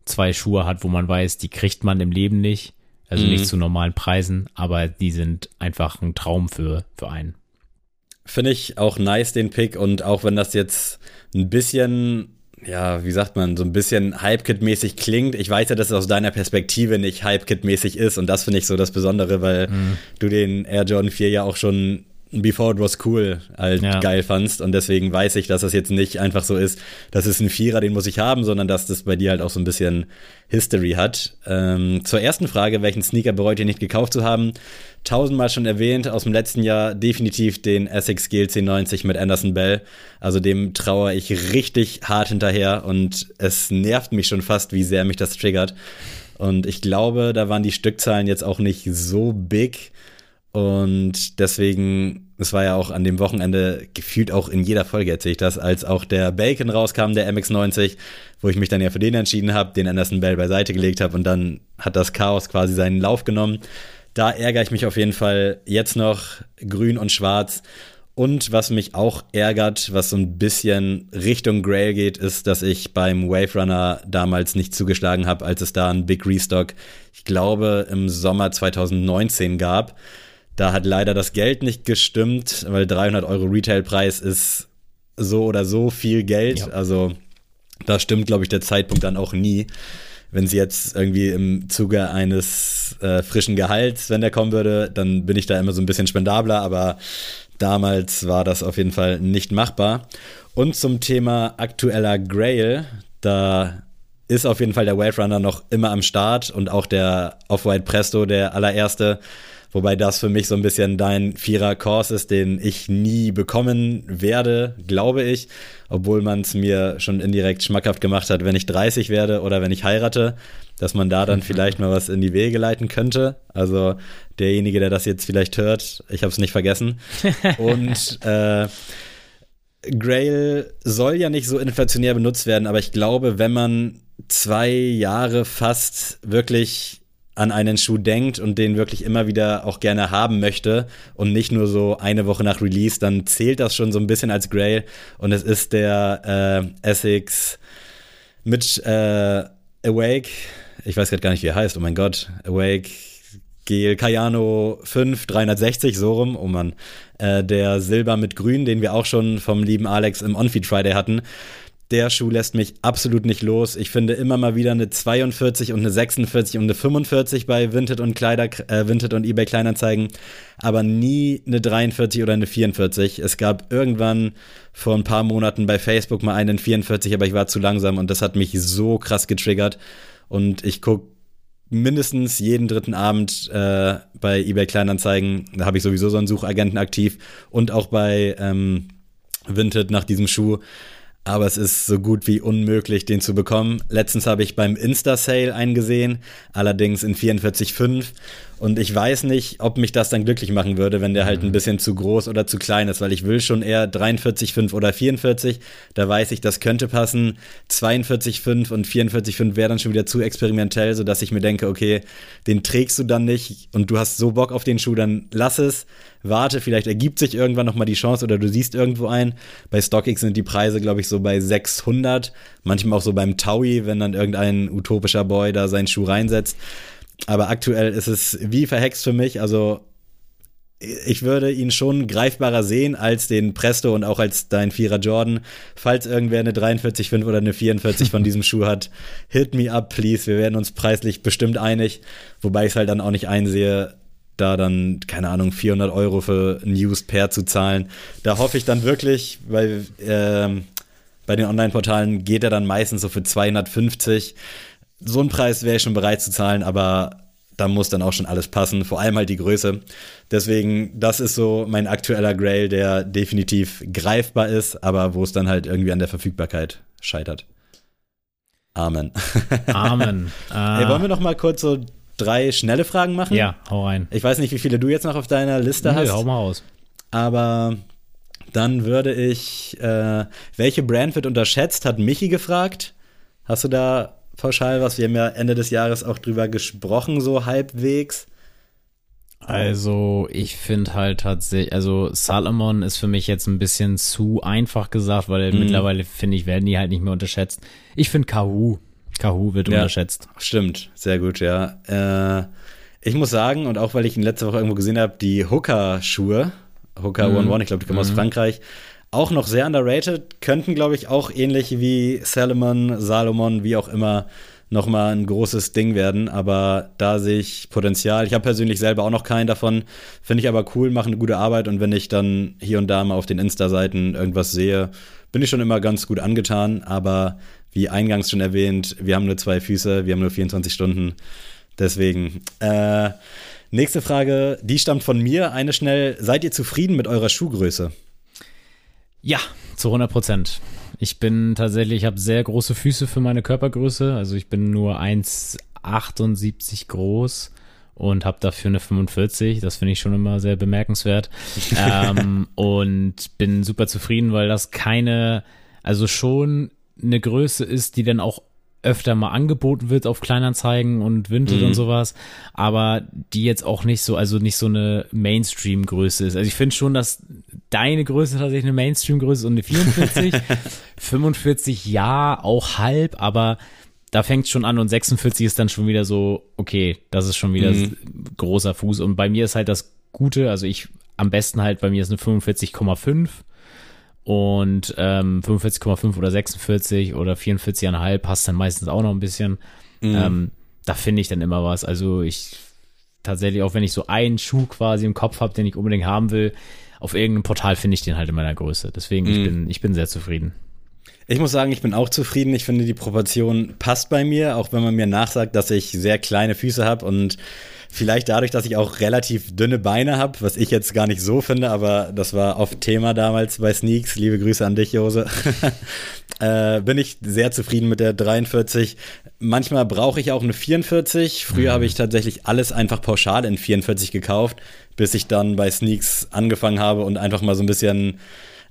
zwei Schuhe hat, wo man weiß, die kriegt man im Leben nicht. Also mhm. nicht zu normalen Preisen, aber die sind einfach ein Traum für, für einen. Finde ich auch nice, den Pick. Und auch wenn das jetzt ein bisschen, ja, wie sagt man, so ein bisschen Hype-Kid-mäßig klingt. Ich weiß ja, dass es aus deiner Perspektive nicht Hype-Kid-mäßig ist und das finde ich so das Besondere, weil mhm. du den Air Jordan vier ja auch schon before it was cool halt ja. geil fandst und deswegen weiß ich, dass das jetzt nicht einfach so ist, das ist ein Vierer, den muss ich haben, sondern dass das bei dir halt auch so ein bisschen History hat. Ähm, zur ersten Frage, welchen Sneaker bereut ihr nicht gekauft zu haben? Tausendmal schon erwähnt, aus dem letzten Jahr definitiv den Essex G L zehn neunzig mit Anderson Bell. Also dem trauere ich richtig hart hinterher und es nervt mich schon fast, wie sehr mich das triggert. Und ich glaube, da waren die Stückzahlen jetzt auch nicht so big. Und deswegen, es war ja auch an dem Wochenende gefühlt auch in jeder Folge, erzähle ich das, als auch der Bacon rauskam, der M X neunzig, wo ich mich dann ja für den entschieden habe, den Anderson Bell beiseite gelegt habe und dann hat das Chaos quasi seinen Lauf genommen. Da ärgere ich mich auf jeden Fall jetzt noch grün und schwarz. Und was mich auch ärgert, was so ein bisschen Richtung Grail geht, ist, dass ich beim Wave Runner damals nicht zugeschlagen habe, als es da einen Big Restock, ich glaube, im Sommer zwanzig neunzehn gab. Da hat leider das Geld nicht gestimmt, weil dreihundert Euro Retailpreis ist so oder so viel Geld. Ja. Also da stimmt, glaube ich, der Zeitpunkt dann auch nie. Wenn sie jetzt irgendwie im Zuge eines äh, frischen Gehalts, wenn der kommen würde, dann bin ich da immer so ein bisschen spendabler. Aber damals war das auf jeden Fall nicht machbar. Und zum Thema aktueller Grail, da ist auf jeden Fall der Wave Runner noch immer am Start und auch der Off-White Presto, der allererste. Wobei das für mich so ein bisschen dein Vierer-Course ist, den ich nie bekommen werde, glaube ich. Obwohl man es mir schon indirekt schmackhaft gemacht hat, wenn ich dreißig werde oder wenn ich heirate, dass man da dann vielleicht mal was in die Wege leiten könnte. Also derjenige, der das jetzt vielleicht hört, ich habe es nicht vergessen. Und äh, Grail soll ja nicht so inflationär benutzt werden, aber ich glaube, wenn man zwei Jahre fast wirklich an einen Schuh denkt und den wirklich immer wieder auch gerne haben möchte und nicht nur so eine Woche nach Release, dann zählt das schon so ein bisschen als Grail und es ist der äh, Essex mit äh, Awake, ich weiß gerade gar nicht, wie er heißt, oh mein Gott, Awake G L Cayano fünf dreihundertsechzig, so rum, oh Mann, äh, der Silber mit Grün, den wir auch schon vom lieben Alex im On-Feed Friday hatten. Der Schuh lässt mich absolut nicht los. Ich finde immer mal wieder eine zweiundvierzig und eine sechsundvierzig und eine fünfundvierzig bei Vinted und Kleider, äh, Vinted und eBay Kleinanzeigen, aber nie eine dreiundvierzig oder eine vierundvierzig. Es gab irgendwann vor ein paar Monaten bei Facebook mal einen vierundvierzig, aber ich war zu langsam und das hat mich so krass getriggert. Und ich gucke mindestens jeden dritten Abend äh, bei eBay Kleinanzeigen, da habe ich sowieso so einen Suchagenten aktiv und auch bei ähm, Vinted nach diesem Schuh. Aber es ist so gut wie unmöglich, den zu bekommen. Letztens habe ich beim Insta-Sale einen gesehen, allerdings in vierundvierzig Komma fünf. Und ich weiß nicht, ob mich das dann glücklich machen würde, wenn der halt ein bisschen zu groß oder zu klein ist, weil ich will schon eher dreiundvierzig Komma fünf oder vierundvierzig. Da weiß ich, das könnte passen. zweiundvierzig Komma fünf und vierundvierzig Komma fünf wäre dann schon wieder zu experimentell, sodass ich mir denke, okay, den trägst du dann nicht und du hast so Bock auf den Schuh, dann lass es. Warte, vielleicht ergibt sich irgendwann nochmal die Chance oder du siehst irgendwo einen. Bei StockX sind die Preise, glaube ich, so bei sechshundert, manchmal auch so beim Taui, wenn dann irgendein utopischer Boy da seinen Schuh reinsetzt. Aber aktuell ist es wie verhext für mich, also ich würde ihn schon greifbarer sehen als den Presto und auch als dein Vierer Jordan. Falls irgendwer eine dreiundvierzig Komma fünf oder eine vierundvierzig von diesem Schuh hat, hit me up, please. Wir werden uns preislich bestimmt einig. Wobei ich es halt dann auch nicht einsehe, da dann, keine Ahnung, vierhundert Euro für ein Used Pair zu zahlen. Da hoffe ich dann wirklich, weil äh, bei den Online-Portalen geht er dann meistens so für zweihundertfünfzig. So einen Preis wäre ich schon bereit zu zahlen, aber da muss dann auch schon alles passen, vor allem halt die Größe. Deswegen, das ist so mein aktueller Grail, der definitiv greifbar ist, aber wo es dann halt irgendwie an der Verfügbarkeit scheitert. Amen. Amen. Ah. Ey, wollen wir noch mal kurz so drei schnelle Fragen machen? Ja, hau rein. Ich weiß nicht, wie viele du jetzt noch auf deiner Liste nee, hast. Hau mal raus. Aber dann würde ich, äh, welche Brand wird unterschätzt, hat Michi gefragt. Hast du da pauschal was? Wir haben ja Ende des Jahres auch drüber gesprochen, so halbwegs. Also ich finde halt tatsächlich, also Salomon ist für mich jetzt ein bisschen zu einfach gesagt, weil mhm. mittlerweile, finde ich, werden die halt nicht mehr unterschätzt. Ich finde Kahoo. Kahoo wird ja unterschätzt. Stimmt, sehr gut, ja. Äh, ich muss sagen, und auch weil ich ihn letzte Woche irgendwo gesehen habe, die Hooker-Schuhe, Hooker mhm. eins eins, ich glaube, die kommen mhm. aus Frankreich, auch noch sehr underrated, könnten, glaube ich, auch ähnlich wie Salomon, Salomon, wie auch immer, nochmal ein großes Ding werden, aber da sehe ich Potenzial. Ich habe persönlich selber auch noch keinen davon, finde ich aber cool, machen eine gute Arbeit und wenn ich dann hier und da mal auf den Insta-Seiten irgendwas sehe, bin ich schon immer ganz gut angetan, aber wie eingangs schon erwähnt, wir haben nur zwei Füße, wir haben nur vierundzwanzig Stunden, deswegen, äh, nächste Frage, die stammt von mir, eine schnell, seid ihr zufrieden mit eurer Schuhgröße? Ja, zu hundert Prozent. Ich bin tatsächlich, ich habe sehr große Füße für meine Körpergröße. Also ich bin nur eins Komma achtundsiebzig groß und habe dafür eine fünfundvierzig. Das finde ich schon immer sehr bemerkenswert. ähm, und bin super zufrieden, weil das keine, also schon eine Größe ist, die dann auch öfter mal angeboten wird auf Kleinanzeigen und Vinted mhm. und sowas, aber die jetzt auch nicht so, also nicht so eine Mainstream-Größe ist. Also ich finde schon, dass deine Größe tatsächlich eine Mainstream-Größe ist und eine vierundvierzig, fünfundvierzig ja, auch halb, aber da fängt es schon an und sechsundvierzig ist dann schon wieder so, okay, das ist schon wieder mhm. großer Fuß und bei mir ist halt das Gute, also ich, am besten halt, bei mir ist eine fünfundvierzig Komma fünf und ähm, fünfundvierzig Komma fünf oder sechsundvierzig oder vierundvierzig Komma fünf passt dann meistens auch noch ein bisschen. Mhm. Ähm, da finde ich dann immer was. Also ich tatsächlich, auch wenn ich so einen Schuh quasi im Kopf habe, den ich unbedingt haben will, auf irgendeinem Portal finde ich den halt in meiner Größe. Deswegen, mhm. ich bin, ich bin sehr zufrieden. Ich muss sagen, ich bin auch zufrieden. Ich finde, die Proportion passt bei mir, auch wenn man mir nachsagt, dass ich sehr kleine Füße habe und vielleicht dadurch, dass ich auch relativ dünne Beine habe, was ich jetzt gar nicht so finde, aber das war oft Thema damals bei Sneaks. Liebe Grüße an dich, Jose. äh, bin ich sehr zufrieden mit der dreiundvierzig. Manchmal brauche ich auch eine vierundvierzig. Früher mhm. habe ich tatsächlich alles einfach pauschal in vierundvierzig gekauft, bis ich dann bei Sneaks angefangen habe und einfach mal so ein bisschen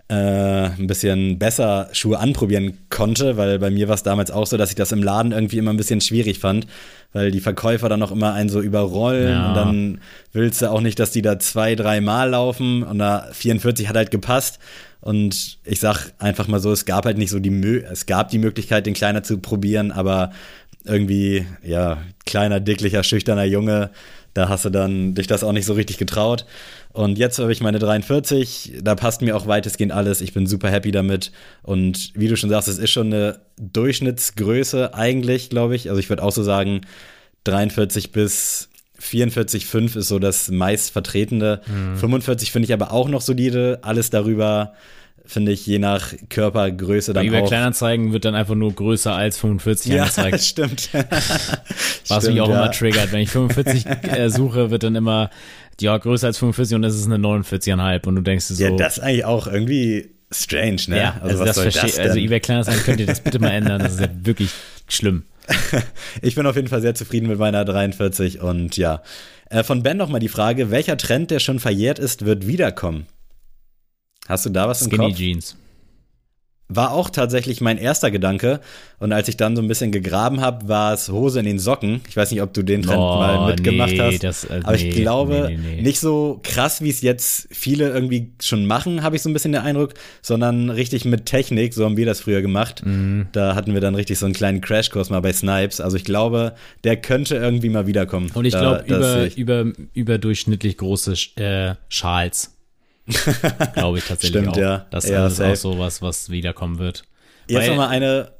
ein bisschen besser Schuhe anprobieren konnte, weil bei mir war es damals auch so, dass ich das im Laden irgendwie immer ein bisschen schwierig fand, weil die Verkäufer dann auch immer einen so überrollen ja. und dann willst du auch nicht, dass die da zwei, drei Mal laufen und da vierundvierzig hat halt gepasst und ich sag einfach mal so, es gab halt nicht so die Mö- es gab die Möglichkeit, den kleiner zu probieren, aber irgendwie, ja, kleiner, dicklicher, schüchterner Junge, da hast du dann dich das auch nicht so richtig getraut. Und jetzt habe ich meine dreiundvierzig, da passt mir auch weitestgehend alles. Ich bin super happy damit. Und wie du schon sagst, es ist schon eine Durchschnittsgröße eigentlich, glaube ich. Also ich würde auch so sagen, dreiundvierzig bis vierundvierzig Komma fünf ist so das meistvertretende. Mhm. fünfundvierzig finde ich aber auch noch solide. Alles darüber finde ich je nach Körpergröße dann auch. Über Kleinanzeigen wird dann einfach nur größer als fünfundvierzig ja, angezeigt. Ja, stimmt. Was stimmt, mich auch ja. immer triggert. Wenn ich fünfundvierzig äh, suche, wird dann immer, ja, größer als fünfundvierzig und es ist eine neunundvierzig Komma fünf und du denkst dir so. Ja, das ist eigentlich auch irgendwie strange, ne? Ja, also, also was soll verste- das denn? Also eBay Kleinanzeigen, könnt ihr das bitte mal ändern? Das ist ja wirklich schlimm. Ich bin auf jeden Fall sehr zufrieden mit meiner dreiundvierzig und ja. Äh, von Ben nochmal die Frage, welcher Trend, der schon verjährt ist, wird wiederkommen? Hast du da was im Kopf? Skinny Jeans. War auch tatsächlich mein erster Gedanke. Und als ich dann so ein bisschen gegraben habe, war es Hose in den Socken. Ich weiß nicht, ob du den Trend oh, mal mitgemacht nee, hast. Das, äh, aber nee, ich glaube, nee, nee, nee. nicht so krass, wie es jetzt viele irgendwie schon machen, habe ich so ein bisschen den Eindruck, sondern richtig mit Technik. So haben wir das früher gemacht. Mhm. Da hatten wir dann richtig so einen kleinen Crashkurs mal bei Snipes. Also ich glaube, der könnte irgendwie mal wiederkommen. Und ich glaube, über, über, überdurchschnittlich große äh, Schals. Glaube ich tatsächlich. Stimmt, auch. Ja. Das ja, ist safe. Auch sowas, was wiederkommen wird. Jetzt nochmal eine.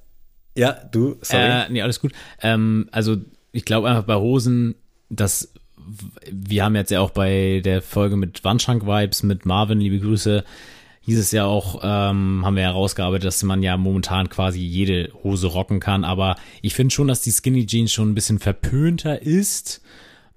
Ja, du, sorry. Äh, nee, alles gut. Ähm, also, ich glaube einfach bei Hosen, dass wir haben jetzt ja auch bei der Folge mit Wandschrank-Vibes, mit Marvin, liebe Grüße, hieß es ja auch, ähm, haben wir ja herausgearbeitet, dass man ja momentan quasi jede Hose rocken kann. Aber ich finde schon, dass die Skinny Jeans schon ein bisschen verpönter ist.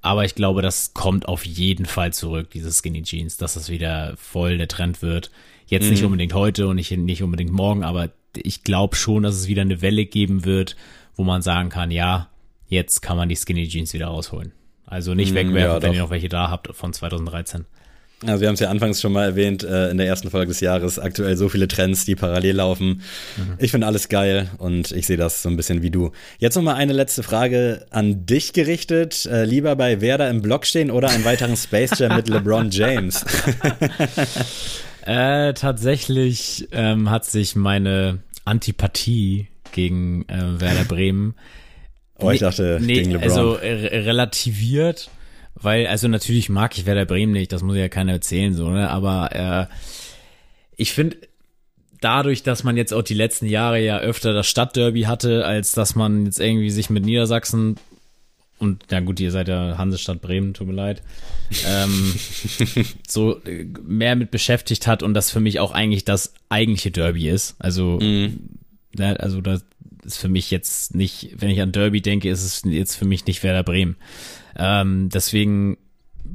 Aber ich glaube, das kommt auf jeden Fall zurück, diese Skinny Jeans, dass das wieder voll der Trend wird. Jetzt mhm. nicht unbedingt heute und nicht, nicht unbedingt morgen, aber ich glaube schon, dass es wieder eine Welle geben wird, wo man sagen kann, ja, jetzt kann man die Skinny Jeans wieder rausholen. Also nicht wegwerfen, ja, wenn ihr noch welche da habt von zwanzig dreizehn. Also wir haben es ja anfangs schon mal erwähnt, äh, in der ersten Folge des Jahres, aktuell so viele Trends, die parallel laufen. Mhm. Ich finde alles geil und ich sehe das so ein bisschen wie du. Jetzt nochmal eine letzte Frage an dich gerichtet. Äh, lieber bei Werder im Block stehen oder einen weiteren Space Jam mit LeBron James? äh, tatsächlich ähm, hat sich meine Antipathie gegen äh, Werder Bremen oh, ich dachte, nee, gegen LeBron. Also r- relativiert. Weil, also natürlich mag ich Werder Bremen nicht, das muss ja keiner erzählen, so, ne? Aber äh, ich finde, dadurch, dass man jetzt auch die letzten Jahre ja öfter das Stadtderby hatte, als dass man jetzt irgendwie sich mit Niedersachsen und, na gut, ihr seid ja Hansestadt Bremen, tut mir leid, ähm, so mehr mit beschäftigt hat und das für mich auch eigentlich das eigentliche Derby ist. Also, mhm. ne, also das ist für mich jetzt nicht, wenn ich an Derby denke, ist es jetzt für mich nicht Werder Bremen. Ähm, deswegen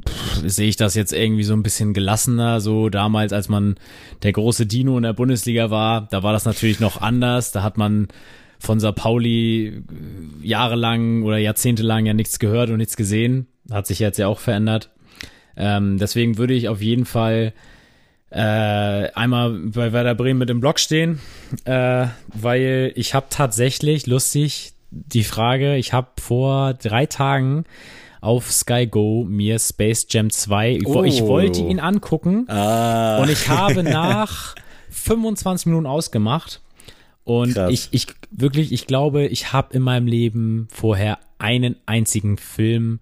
pff, sehe ich das jetzt irgendwie so ein bisschen gelassener, so damals, als man der große Dino in der Bundesliga war, da war das natürlich noch anders, da hat man von Sao Pauli jahrelang oder jahrzehntelang ja nichts gehört und nichts gesehen, hat sich jetzt ja auch verändert, ähm, deswegen würde ich auf jeden Fall äh, einmal bei Werder Bremen mit im Block stehen, äh, weil ich habe tatsächlich, lustig, die Frage, ich habe vor drei Tagen auf Sky Go mir Space Jam zwei, oh. ich wollte ihn angucken ah. und ich habe nach fünfundzwanzig Minuten ausgemacht und Krass. ich ich wirklich, ich glaube, ich habe in meinem Leben vorher einen einzigen Film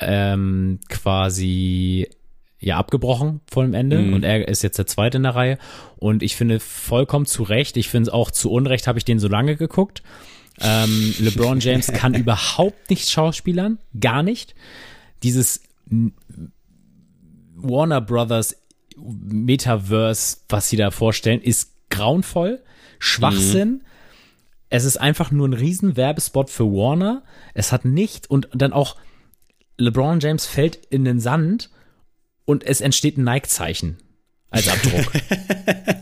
ähm, quasi ja abgebrochen vor dem Ende mhm. und er ist jetzt der zweite in der Reihe und ich finde vollkommen zu Recht, ich finde es auch zu Unrecht, habe ich den so lange geguckt. Ähm, LeBron James kann überhaupt nicht schauspielern, gar nicht. Dieses Warner Brothers Metaverse, was sie da vorstellen, ist grauenvoll, Schwachsinn. Mhm. Es ist einfach nur ein riesen Werbespot für Warner. Es hat nichts und dann auch LeBron James fällt in den Sand und es entsteht ein Nike-Zeichen als Abdruck.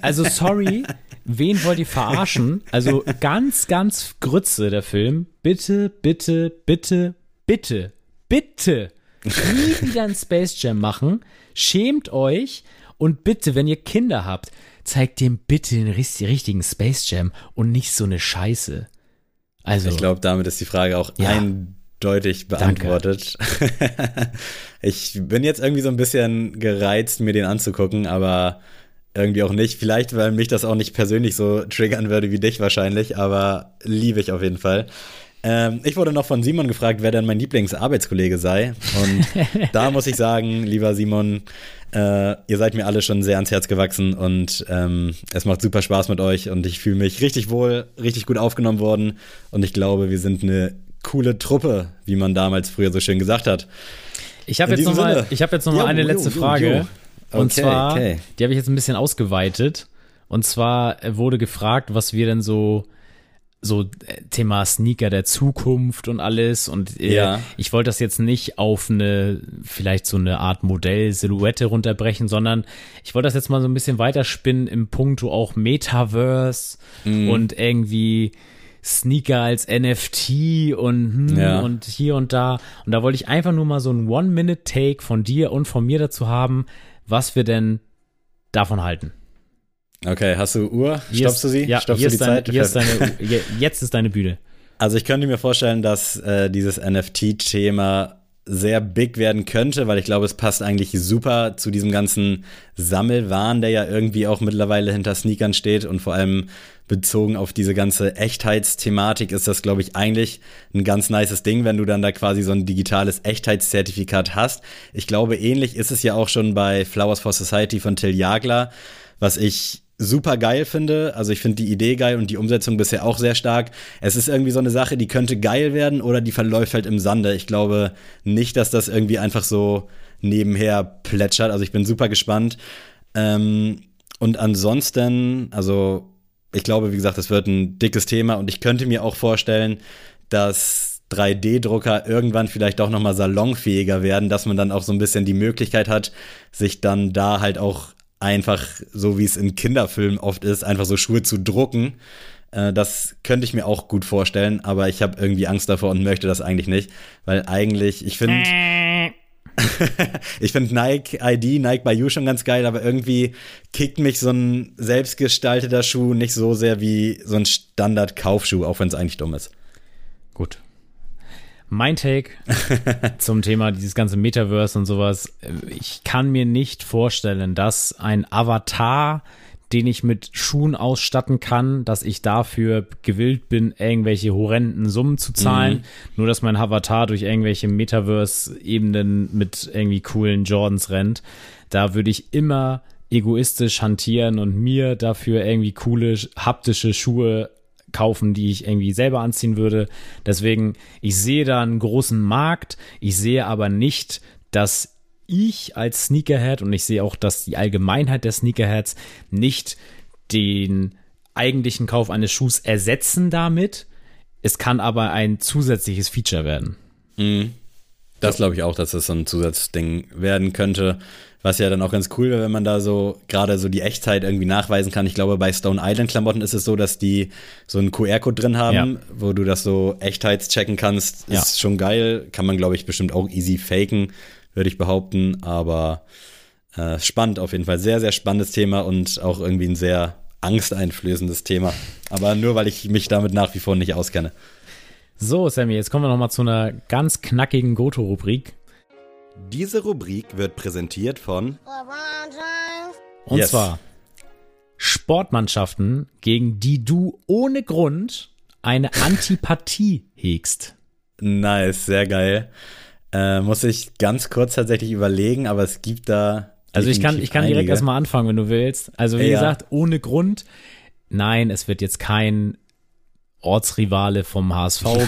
Also sorry, wen wollt ihr verarschen? Also ganz, ganz Grütze der Film. Bitte, bitte, bitte, bitte, bitte nie wieder einen Space Jam machen. Schämt euch und bitte, wenn ihr Kinder habt, zeigt dem bitte den richtigen Space Jam und nicht so eine Scheiße. Also ich glaube, damit ist die Frage auch ja. ein deutlich beantwortet. Ich bin jetzt irgendwie so ein bisschen gereizt, mir den anzugucken, aber irgendwie auch nicht. Vielleicht, weil mich das auch nicht persönlich so triggern würde wie dich wahrscheinlich, aber liebe ich auf jeden Fall. Ähm, ich wurde noch von Simon gefragt, wer denn mein Lieblingsarbeitskollege sei. Und da muss ich sagen, lieber Simon, äh, ihr seid mir alle schon sehr ans Herz gewachsen und ähm, es macht super Spaß mit euch und ich fühle mich richtig wohl, richtig gut aufgenommen worden und ich glaube, wir sind eine coole Truppe, wie man damals früher so schön gesagt hat. Ich habe jetzt nochmal hab noch ja, eine jo, letzte jo, Frage. Jo. Okay, und zwar, okay. die habe ich jetzt ein bisschen ausgeweitet. Und zwar wurde gefragt, was wir denn so, so Thema Sneaker der Zukunft und alles. Und ja. äh, ich wollte das jetzt nicht auf eine, vielleicht so eine Art Modell-Silhouette runterbrechen, sondern ich wollte das jetzt mal so ein bisschen weiterspinnen im Punkto auch Metaverse mm. und irgendwie Sneaker als N F T und hm, ja. und hier und da. Und da wollte ich einfach nur mal so ein One-Minute-Take von dir und von mir dazu haben, was wir denn davon halten. Okay, hast du Uhr? Stoppst du sie? Ja, stoppst du die Zeit? Hier ist deine, jetzt ist deine Bühne. Also ich könnte mir vorstellen, dass äh, dieses N F T-Thema sehr big werden könnte, weil ich glaube, es passt eigentlich super zu diesem ganzen Sammelwahn, der ja irgendwie auch mittlerweile hinter Sneakern steht, und vor allem bezogen auf diese ganze Echtheitsthematik ist das, glaube ich, eigentlich ein ganz nices Ding, wenn du dann da quasi so ein digitales Echtheitszertifikat hast. Ich glaube, ähnlich ist es ja auch schon bei Flowers for Society von Till Jagler, was ich super geil finde. Also ich finde die Idee geil und die Umsetzung bisher auch sehr stark. Es ist irgendwie so eine Sache, die könnte geil werden oder die verläuft halt im Sande. Ich glaube nicht, dass das irgendwie einfach so nebenher plätschert. Also ich bin super gespannt. Ähm, und ansonsten, also ich glaube, wie gesagt, das wird ein dickes Thema, und ich könnte mir auch vorstellen, dass drei D-Drucker irgendwann vielleicht auch nochmal salonfähiger werden, dass man dann auch so ein bisschen die Möglichkeit hat, sich dann da halt auch einfach, so wie es in Kinderfilmen oft ist, einfach so Schuhe zu drucken. Äh, das könnte ich mir auch gut vorstellen, aber ich habe irgendwie Angst davor und möchte das eigentlich nicht, weil eigentlich, ich finde ich finde Nike I D, Nike by You schon ganz geil, aber irgendwie kickt mich so ein selbstgestalteter Schuh nicht so sehr wie so ein Standard-Kaufschuh, auch wenn es eigentlich dumm ist. Gut. Mein Take zum Thema dieses ganze Metaverse und sowas. Ich kann mir nicht vorstellen, dass ein Avatar, den ich mit Schuhen ausstatten kann, dass ich dafür gewillt bin, irgendwelche horrenden Summen zu zahlen. Mhm. Nur, dass mein Avatar durch irgendwelche Metaverse-Ebenen mit irgendwie coolen Jordans rennt. Da würde ich immer egoistisch hantieren und mir dafür irgendwie coole haptische Schuhe kaufen, die ich irgendwie selber anziehen würde. Deswegen, ich sehe da einen großen Markt. Ich sehe aber nicht, dass ich als Sneakerhead, und ich sehe auch, dass die Allgemeinheit der Sneakerheads nicht den eigentlichen Kauf eines Schuhs ersetzen damit. Es kann aber ein zusätzliches Feature werden. Mhm. Das glaube ich auch, dass das so ein Zusatzding werden könnte, was ja dann auch ganz cool wäre, wenn man da so gerade so die Echtheit irgendwie nachweisen kann. Ich glaube, bei Stone Island-Klamotten ist es so, dass die so einen Q R-Code drin haben, ja, wo du das so Echtheitschecken kannst. Ist ja schon geil. Kann man, glaube ich, bestimmt auch easy faken, würde ich behaupten. Aber äh, spannend auf jeden Fall. Sehr, sehr spannendes Thema und auch irgendwie ein sehr angsteinflößendes Thema. Aber nur, weil ich mich damit nach wie vor nicht auskenne. So, Sammy, jetzt kommen wir nochmal zu einer ganz knackigen Goto-Rubrik. Diese Rubrik wird präsentiert von LeBron James. Und yes. zwar Sportmannschaften, gegen die du ohne Grund eine Antipathie hegst. Nice, sehr geil. Äh, muss ich ganz kurz tatsächlich überlegen, aber es gibt da... Also ich kann, ich kann direkt erstmal anfangen, wenn du willst. Also wie ja. gesagt, ohne Grund. Nein, es wird jetzt kein... Ortsrivale vom H S V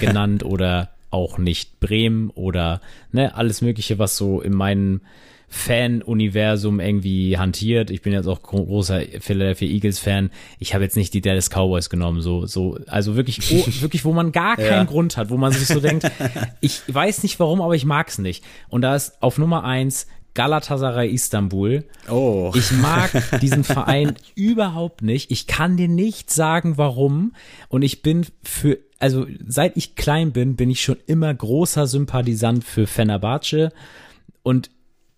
genannt oder auch nicht Bremen oder ne, alles Mögliche, was so in meinem Fan-Universum irgendwie hantiert. Ich bin jetzt auch großer Philadelphia Eagles-Fan. Ich habe jetzt nicht die Dallas Cowboys genommen. So, so, also wirklich, oh, wirklich, wo man gar keinen ja. Grund hat, wo man sich so denkt, ich weiß nicht warum, aber ich mag es nicht. Und da ist auf Nummer eins Galatasaray Istanbul. Oh. Ich mag diesen Verein überhaupt nicht. Ich kann dir nicht sagen, warum. Und ich bin für, also seit ich klein bin, bin ich schon immer großer Sympathisant für Fenerbahce. Und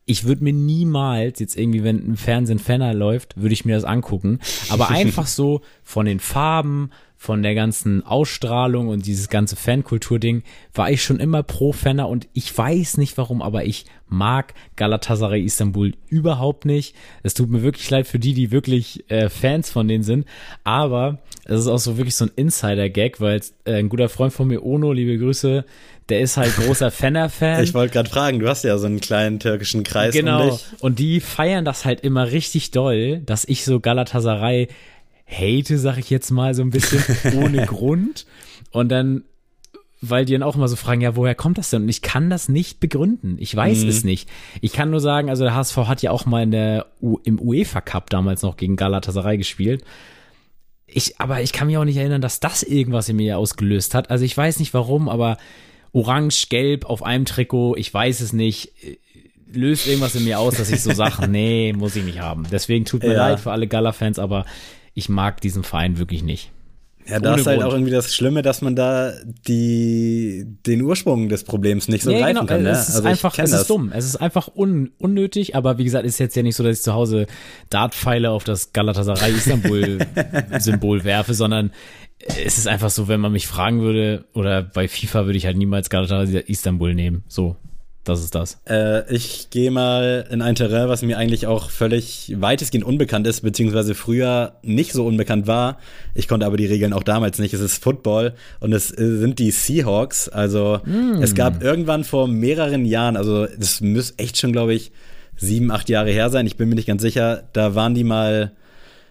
ich würde mir niemals, jetzt irgendwie, wenn im Fernsehen Fener läuft, würde ich mir das angucken. Aber einfach so von den Farben, von der ganzen Ausstrahlung und dieses ganze Fankultur-Ding war ich schon immer pro Fener, und ich weiß nicht warum, aber ich mag Galatasaray Istanbul überhaupt nicht. Es tut mir wirklich leid für die, die wirklich äh, Fans von denen sind, aber es ist auch so wirklich so ein Insider-Gag, weil äh, ein guter Freund von mir, Ono, liebe Grüße, der ist halt großer Fener-Fan. Ich wollte gerade fragen, du hast ja so einen kleinen türkischen Kreis um dich. Genau, und die feiern das halt immer richtig doll, dass ich so Galatasaray hate, sag ich jetzt mal so ein bisschen, ohne Grund. Und dann, weil die dann auch immer so fragen, ja, woher kommt das denn? Und ich kann das nicht begründen. Ich weiß mhm. es nicht. Ich kann nur sagen, also der H S V hat ja auch mal in der U- im UEFA Cup damals noch gegen Galatasaray gespielt. Ich, aber ich kann mich auch nicht erinnern, dass das irgendwas in mir ausgelöst hat. Also ich weiß nicht warum, aber orange, gelb auf einem Trikot, ich weiß es nicht, löst irgendwas in mir aus, dass ich so sage, nee, muss ich nicht haben. Deswegen tut mir ja. leid für alle Gala-Fans, aber ich mag diesen Verein wirklich nicht. Ja, da ist halt Grund. Auch irgendwie das Schlimme, dass man da die, den Ursprung des Problems nicht so nee, greifen genau. kann. Ne? Es ist also einfach, es ist das. dumm. Es ist einfach un, unnötig, aber wie gesagt, ist jetzt ja nicht so, dass ich zu Hause Dartpfeile auf das Galatasaray Istanbul Symbol werfe, sondern es ist einfach so, wenn man mich fragen würde, oder bei FIFA würde ich halt niemals Galatasaray Istanbul nehmen. So, das ist das. Äh, ich gehe mal in ein Terrain, was mir eigentlich auch völlig weitestgehend unbekannt ist, beziehungsweise früher nicht so unbekannt war. Ich konnte aber die Regeln auch damals nicht. Es ist Football und es sind die Seahawks. Also mm. es gab irgendwann vor mehreren Jahren, also das muss echt schon, glaube ich, sieben, acht Jahre her sein. Ich bin mir nicht ganz sicher. Da waren die mal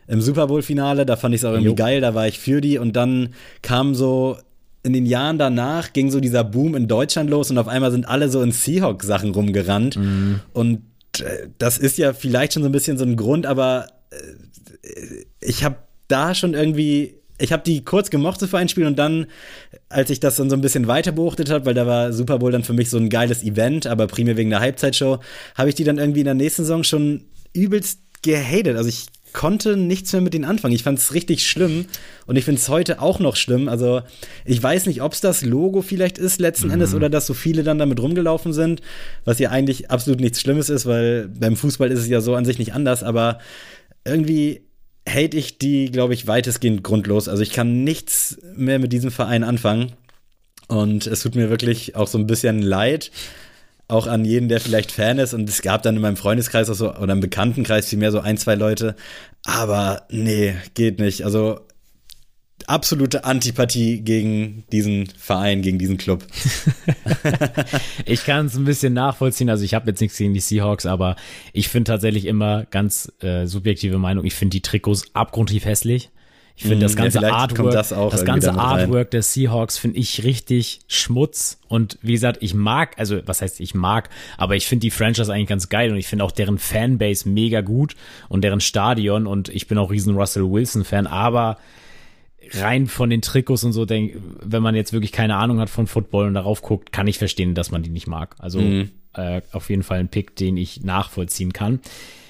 im Super Bowl-Finale, da fand ich es auch irgendwie jo. geil, da war ich für die und dann kam so, in den Jahren danach ging so dieser Boom in Deutschland los und auf einmal sind alle so in Seahawks-Sachen rumgerannt mhm. und äh, das ist ja vielleicht schon so ein bisschen so ein Grund, aber äh, ich habe da schon irgendwie, ich habe die kurz gemocht so für ein Spiel und dann, als ich das dann so ein bisschen weiter beobachtet habe, weil da war Super Bowl dann für mich so ein geiles Event, aber primär wegen der Halbzeitshow, habe ich die dann irgendwie in der nächsten Saison schon übelst gehatet, also ich konnte nichts mehr mit denen anfangen. Ich fand es richtig schlimm und ich finde es heute auch noch schlimm. Also ich weiß nicht, ob es das Logo vielleicht ist letzten mhm. Endes oder dass so viele dann damit rumgelaufen sind, was ja eigentlich absolut nichts Schlimmes ist, weil beim Fußball ist es ja so an sich nicht anders, aber irgendwie hate ich die, glaube ich, weitestgehend grundlos. Also ich kann nichts mehr mit diesem Verein anfangen und es tut mir wirklich auch so ein bisschen leid, auch an jeden, der vielleicht Fan ist. Und es gab dann in meinem Freundeskreis auch so, oder im Bekanntenkreis vielmehr so ein, zwei Leute. Aber nee, geht nicht. Also absolute Antipathie gegen diesen Verein, gegen diesen Club. Ich kann es ein bisschen nachvollziehen. Also ich habe jetzt nichts gegen die Seahawks, aber ich finde tatsächlich immer, ganz äh, subjektive Meinung, ich finde die Trikots abgrundtief hässlich. Ich finde das ganze ja, Artwork, das, das ganze Artwork der Seahawks finde ich richtig Schmutz und wie gesagt, ich mag, also was heißt ich mag, aber ich finde die Franchise eigentlich ganz geil und ich finde auch deren Fanbase mega gut und deren Stadion und ich bin auch riesen Russell Wilson Fan, aber rein von den Trikots und so, denk, wenn man jetzt wirklich keine Ahnung hat von Football und darauf guckt, kann ich verstehen, dass man die nicht mag. Also mhm. äh, auf jeden Fall ein Pick, den ich nachvollziehen kann.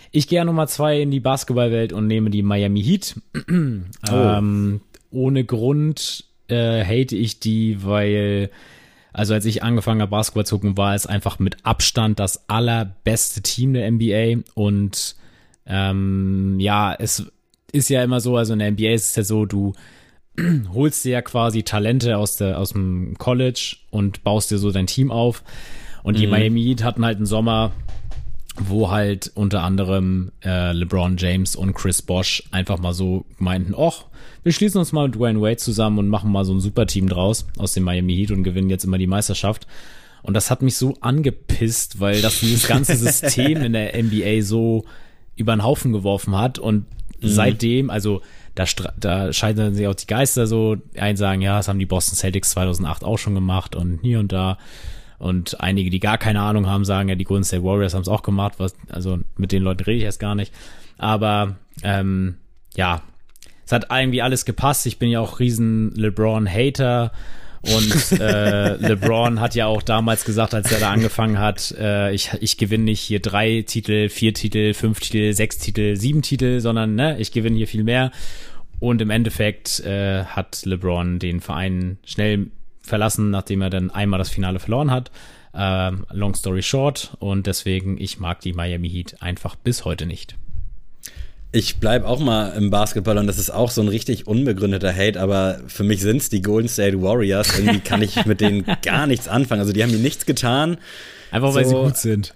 Ich gehe ja Nummer zwei in die Basketballwelt und nehme die Miami Heat. Oh. Ähm, ohne Grund äh, hate ich die, weil, also als ich angefangen habe, Basketball zu gucken, war es einfach mit Abstand das allerbeste Team der N B A. Und ähm, ja, es ist ja immer so, also in der N B A ist es ja so, du holst dir ja quasi Talente aus der, aus dem College und baust dir so dein Team auf. Und die mhm. Miami Heat hatten halt einen Sommer, wo halt unter anderem äh, LeBron James und Chris Bosh einfach mal so meinten, och, wir schließen uns mal mit Dwayne Wade zusammen und machen mal so ein Superteam draus aus dem Miami Heat und gewinnen jetzt immer die Meisterschaft. Und das hat mich so angepisst, weil das dieses ganze System in der N B A so über den Haufen geworfen hat. Und mhm. seitdem, also da, da scheiden sich auch die Geister so, einen sagen, ja, das haben die Boston Celtics zweitausendacht auch schon gemacht und hier und da. Und einige, die gar keine Ahnung haben, sagen ja, die Golden State Warriors haben es auch gemacht. Was, also mit den Leuten rede ich erst gar nicht. Aber ähm, ja, es hat irgendwie alles gepasst. Ich bin ja auch riesen LeBron-Hater. Und äh, LeBron hat ja auch damals gesagt, als er da angefangen hat, äh, ich, ich gewinne nicht hier drei Titel, vier Titel, fünf Titel, sechs Titel, sieben Titel, sondern ne, ich gewinne hier viel mehr. Und im Endeffekt äh, hat LeBron den Verein schnell verlassen, nachdem er dann einmal das Finale verloren hat. Ähm, long story short. Und deswegen, ich mag die Miami Heat einfach bis heute nicht. Ich bleibe auch mal im Basketball und das ist auch so ein richtig unbegründeter Hate, aber für mich sind es die Golden State Warriors. Irgendwie kann ich mit denen gar nichts anfangen. Also die haben mir nichts getan. Einfach, so, weil sie gut sind.